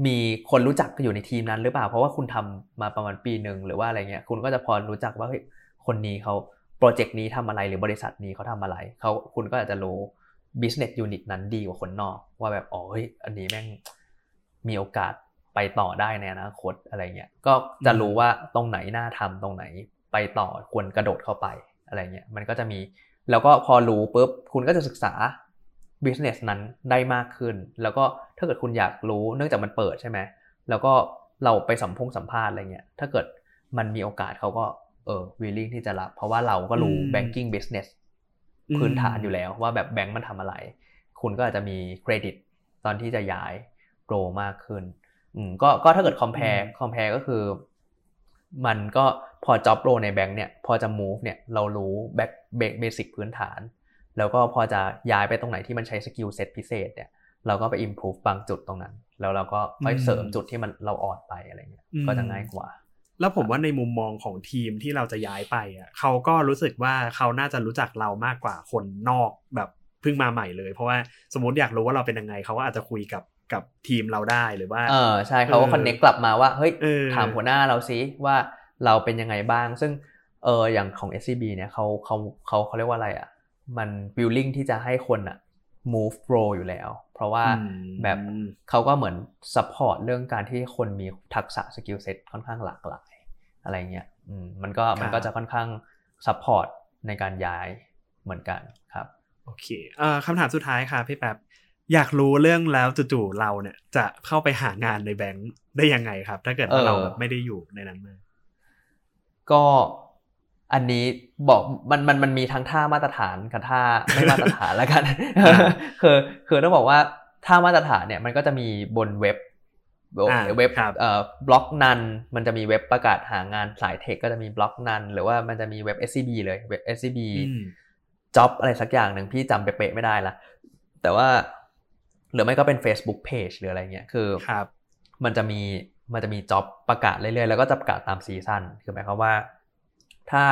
มีคนรู้จักอยู่ในทีมนั้นหรือเปล่าเพราะว่าคุณทำมาประมาณปีนึงหรือว่าอะไรเงี้ยคุณก็จะพอรู้จักว่าคนนี้เขาโปรเจกต์นี้ทำอะไรหรือบริษัทนี้เขาทำอะไรเขาคุณก็อาจจะรู้ business unit นั้นดีกว่าคนนอกว่าแบบอ๋อเฮ้ยอันนี้แม่งมีโอกาสไปต่อได้ในอนาคตอะไรเงี้ยก็จะรู้ว่าตรงไหนน่าทำตรงไหนไปต่อควรกระโดดเข้าไปอะไรเงี้ยมันก็จะมีแล้วก็พอรู้ปุ๊บคุณก็จะศึกษา business นั้นได้มากขึ้นแล้วก็ถ้าเกิดคุณอยากรู้เนื่องจากมันเปิดใช่ไหมแล้วก็เราไปสัมพงสัมภาษณ์อะไรเงี้ยถ้าเกิดมันมีโอกาสเขาก็เออ willing ที่จะรับเพราะว่าเราก็รู้ banking business พื้นฐานอยู่แล้วว่าแบบแบงค์มันทำอะไรคุณก็อาจจะมีเครดิตตอนที่จะย้ายโกรมากขึ้นอืมก็ก็ถ้าเกิด compare compare ก็คือมันก็พอ job role ในแบงค์เนี่ยพอจะ move เนี่ยเรารู้ back basic พื้นฐานแล้วก็พอจะย้ายไปตรงไหนที่มันใช้ skill set พิเศษเนี่ยเราก็ไป improve บางจุดตรงนั้นแล้วเราก็ค่อยเสริมจุดที่มันเราอ่อนไปอะไรเงี้ยก็จะง่ายกว่าแล้วผมว่าในมุมมองของทีมที่เราจะย้ายไปอ่ะเขาก็รู้สึกว่าเขาน่าจะรู้จักเรามากกว่าคนนอกแบบเพิ่งมาใหม่เลยเพราะว่าสมมติอยากรู้ว่าเราเป็นยังไงเขาก็อาจจะคุยกับกับทีมเราได้หรือว่าเออใช่เขาก็คอนเนคกลับมาว่าเฮ้ยถามหัวหน้าเราซิว่าเราเป็นยังไงบ้างซึ่งเอออย่างของ เอส ซี บี เนี่ยเขาเขาเขาเขาเรียกว่าอะไรอ่ะมัน willing ที่จะให้คนอ่ะ move role อยู่แล้วเพราะว่าแบบเขาก็เหมือน support เรื่องการที่คนมีทักษะ skill set ค่อนข้างหลากหลายอะไรเงี้ยมันก็มันก็จะค่อนข้าง support ในการย้ายเหมือนกันครับโอเคเอ่อคำถามสุดท้ายค่ะพี่แป๊บอยากรู้เรื่องแล้วจู่ๆเราเนี่ยจะเข้าไปหางานในแบงค์ได้ยังไงครับถ้าเกิดว่าเราไม่ได้อยู่ในนั้นมาก็อันนี้บอกมันมันมันมีทั้งท่ามาตรฐานกับท่าไม่มาตรฐานแล้วกันคือคือต้องบอกว่าท่ามาตรฐานเนี่ยมันก็จะมีบนเว็บเว็บเอ่อบล็อกนันมันจะมีเว็บประกาศหางานสายเทคก็จะมีบล็อกนันหรือว่ามันจะมีเว็บ เอส ซี บี เลยเว็บ เอส ซี บี Job อะไรสักอย่างหนึ่งพี่จำเป๊ะๆไม่ได้ละแต่ว่าหรือไม่ก็เป็น Facebook Page หรืออะไรเงี้ยคือมันจะมีมันจะมี Job ประกาศเรื่อยๆแล้วก็จะประกาศตามซีซั่นคือหมายความว่าถ้า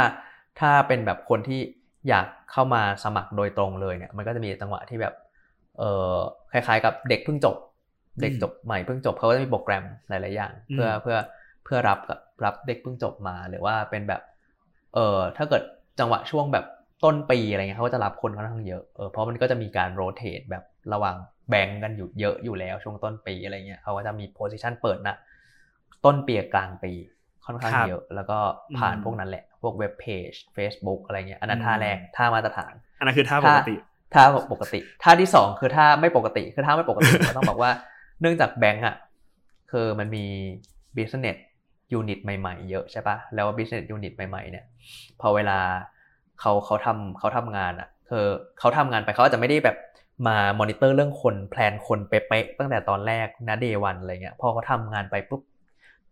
ถ้าเป็นแบบคนที่อยากเข้ามาสมัครโดยตรงเลยเนี่ยมันก็จะมีจังหวะที่แบบเอ่อคล้ายๆกับเด็กเพิ่งจบเด็กจบใหม่เพิ่งจบเขาก็จะมีโปรแกรมหลายๆอย่างเพื่อเพื่อเพื่อรับกับรับเด็กเพิ่งจบมาหรือว่าเป็นแบบเอ่อถ้าเกิดจังหวะช่วงแบบต้นปีอะไรเงี้ยเขาก็จะรับคนค่อนข้างเยอะเออเพราะมันก็จะมีการโรเตทแบบระหว่างแบ่งกันอยู่เยอะอยู่แล้วช่วงต้นปีอะไรเงี้ยเขาก็จะมีโพสิชันเปิดนะต้นปีกลางปีค่อนข้างเยอะแล้วก็ผ่านพวกนั้นแหละพวกเว็บเพจ Facebook อะไรเงี้ยอันนั้นท่าแรกท่ามาตรฐานอันนั้นคือท่าปกติท่าปกติท่าที่สองคือท่าไม่ปกติคือท่าไม่ปกติก็ต้องบอกว่าเนื่องจากแบงก์อ่ะคือมันมี business unit ใหม่ๆเยอะใช่ป่ะแล้ว business unit ใหม่ๆเนี่ยพอเวลาเขาเขาทำเขาทำงานอ่ะคือเขาทำงานไปเขาอาจจะไม่ได้แบบมามอนิเตอร์เรื่องคนแพลนคนเป๊ะๆตั้งแต่ตอนแรกนะเดย์วันอะไรเงี้ยพอเขาทำงานไปปุ๊บ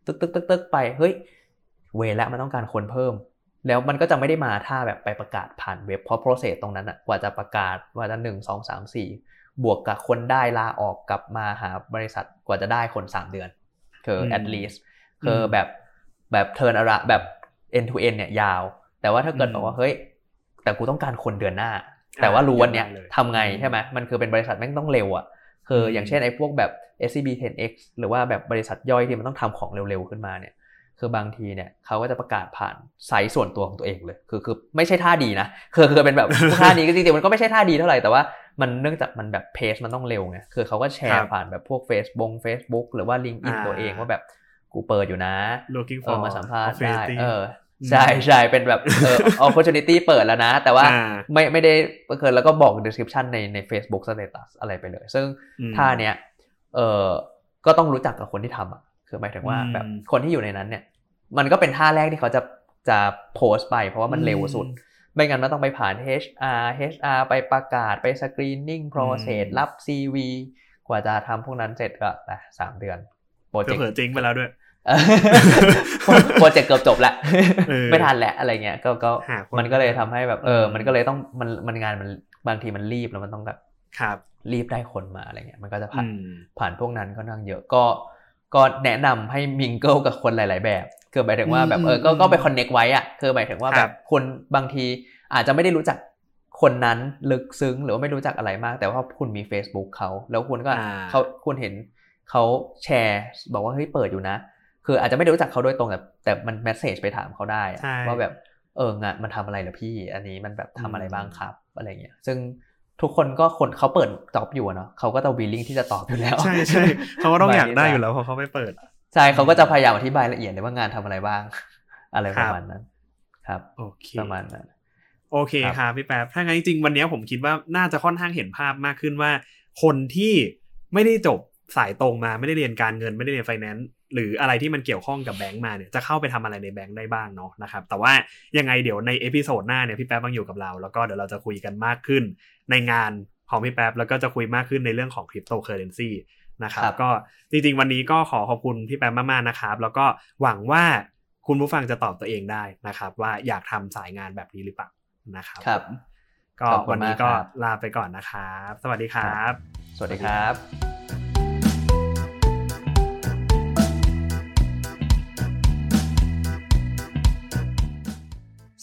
ตึกตึกตึกตึกไปเฮ้ยเวละมันต้องการคนเพิ่มแล้วมันก็จะไม่ได้มาถ้าแบบไปประกาศผ่านเว็บเพราะโปรเซสตรงนั้นอ่ะกว่าจะประกาศว่าจะหนึ่งสองสามสี่บวกกับคนได้ลาออกกลับมาหาบริษัทกว่าจะได้คนสามเดือนคือ at least คือแบบแบบเทิร์นอะไรแบบ end to end เนี่ยยาวแต่ว่าถ้าเกิดบอกว่าเฮ้ยแต่กูต้องการคนเดือนหน้าแต่ว่ารู้วันเนี้ยทำไงใช่ไหมมันคือเป็นบริษัทแม่งต้องเร็วอ่ะคืออย่างเช่นไอ้พวกแบบ เอส ซี บี เท็น เอ็กซ์ หรือว่าแบบบริษัทย่อยที่มันต้องทำของเร็วๆขึ้นมาเนี่ยคือบางทีเนี่ยเขาก็จะประกาศผ่านไซต์ส่วนตัวของตัวเองเลยคือคือไม่ใช่ท่าดีนะคือคือเป็นแบบท่านี้ก็จริงๆมันก็ไม่ใช่ท่าดีเท่าไหร่แต่ว่ามันเนื่องจากมันแบบเพจมันต้องเร็วไงคือเขาก็แชร์ผ่านแบบพวก Facebook Facebook หรือว่า LinkedIn ตัวเองว่าแบบกูเปิดอยู่นะเออมาสัมภาษณ์ได้เออใช่ๆเป็นแบบเอ่อ opportunity เปิดแล้วนะแต่ว่าไม่ไม่ได้เคยแล้วก็บอก description ในใน Facebook status อะไรไปเลยซึ่งท่าเนี้ยเอ่อก็ต้องรู้จักกับคนที่ทำอ่ะคือหมายถึงว่าแบบคนที่อยู่ในนั้นเนี่ยมันก็เป็นท่าแรกที่เขาจะจะโพสต์ไปเพราะว่ามันเร็วสุดไม่งั้นมันต้องไปผ่าน เอช อาร์ เอช อาร์ ไปประกาศไป screening process รับ ซี วี กว่าจะทำพวกนั้นเสร็จก็อ่ะสามเดือนโปรเจกต์เผลอจริงไปแล้วด้วย โปรเจกต์เกือบจบแล้วไม่ทันแล้วอะไรเงี้ยก็ก็มันก็เลยทำให้แบบเออมันก็เลยต้องมันมันงานมันบางทีมันรีบแล้วมันต้องแบบรีบได้คนมาอะไรเงี้ยมันก็จะผ่านผ่านพวกนั้นก็นั่งเยอะก็ก็แนะนำให้มิงเกิลกับคนหลายๆแบบคือหมายถึงว่าแบบเออก็ก็ไปคอนเนคไว้อ่ะคือหมายถึงว่าแบบคนบางทีอาจจะไม่ได้รู้จักคนนั้นลึกซึ้งหรือว่าไม่รู้จักอะไรมากแต่ว่าคุณมี Facebook เขาแล้วคุณก็เขาคุณเห็นเขาแชร์บอกว่าเฮ้ยเปิดอยู่นะคืออาจจะไม่ได้รู้จักเขาโดยตรงแต่แต่มันเมสเสจไปถามเขาได้ว่าแบบเอองานมันทำอะไรเหรอพี่อันนี้มันแบบทำอะไรบ้างครับอะไรเงี้ยซึ่งทุกคนก็คนเขาเปิดตอบอยู่เนาะเขาก็จะวีลิ่งที่จะตอบอยู่แล้วใช่ใช่เขาก็ต้องอยากได้อยู่แล้วเพราะเขาไม่เปิดใช่เขาก็จะพยายามอธิบายละเอียดเลยว่างานทำอะไรบ้างอะไรประมาณนั้นครับประมาณนั้นโอเคค่ะพี่แป๊บถ้างั้นจริงๆวันนี้ผมคิดว่าน่าจะค่อนข้างเห็นภาพมากขึ้นว่าคนที่ไม่ได้จบสายตรงมาไม่ได้เรียนการเงินไม่ได้เรียนไฟแนนซ์หรืออะไรที่มันเกี่ยวข้องกับแบงก์มาเนี่ยจะเข้าไปทำอะไรในแบงก์ได้บ้างเนาะนะครับแต่ว่ายังไงเดี๋ยวในเอพิโซดหน้าเนี่ยพี่แป๊บยังอยู่กับเราแล้วก็เดี๋ยวเราจะคุยกันมากขึ้นในงานของพี่แป๊บแล้วก็จะคุยมากขึ้นในเรื่องของคริปโตเคอเรนซีนะครับก็จริงๆวันนี้ก็ขอขอบคุณพี่แป๊บมากๆนะครับแล้วก็หวังว่าคุณผู้ฟังจะตอบตัวเองได้นะครับว่าอยากทำสายงานแบบนี้หรือเปล่านะครับครับก็วันนี้ก็ลาไปก่อนนะครับสวัสดีครับสวัสดีครับ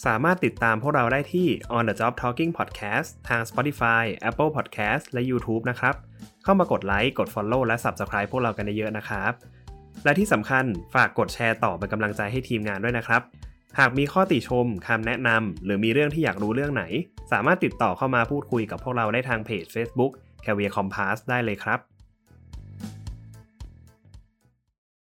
สามารถติดตามพวกเราได้ที่ On The Job Talking Podcast ทาง Spotify, Apple Podcast และ YouTube นะครับเข้ามากดไลค์กด Follow และ Subscribe พวกเรากันเยอะๆนะครับและที่สำคัญฝากกดแชร์ต่อเป็นกำลังใจให้ทีมงานด้วยนะครับหากมีข้อติชมคำแนะนำหรือมีเรื่องที่อยากรู้เรื่องไหนสามารถติดต่อเข้ามาพูดคุยกับพวกเราได้ทางเพจ Facebook Career Compass ได้เลยครับ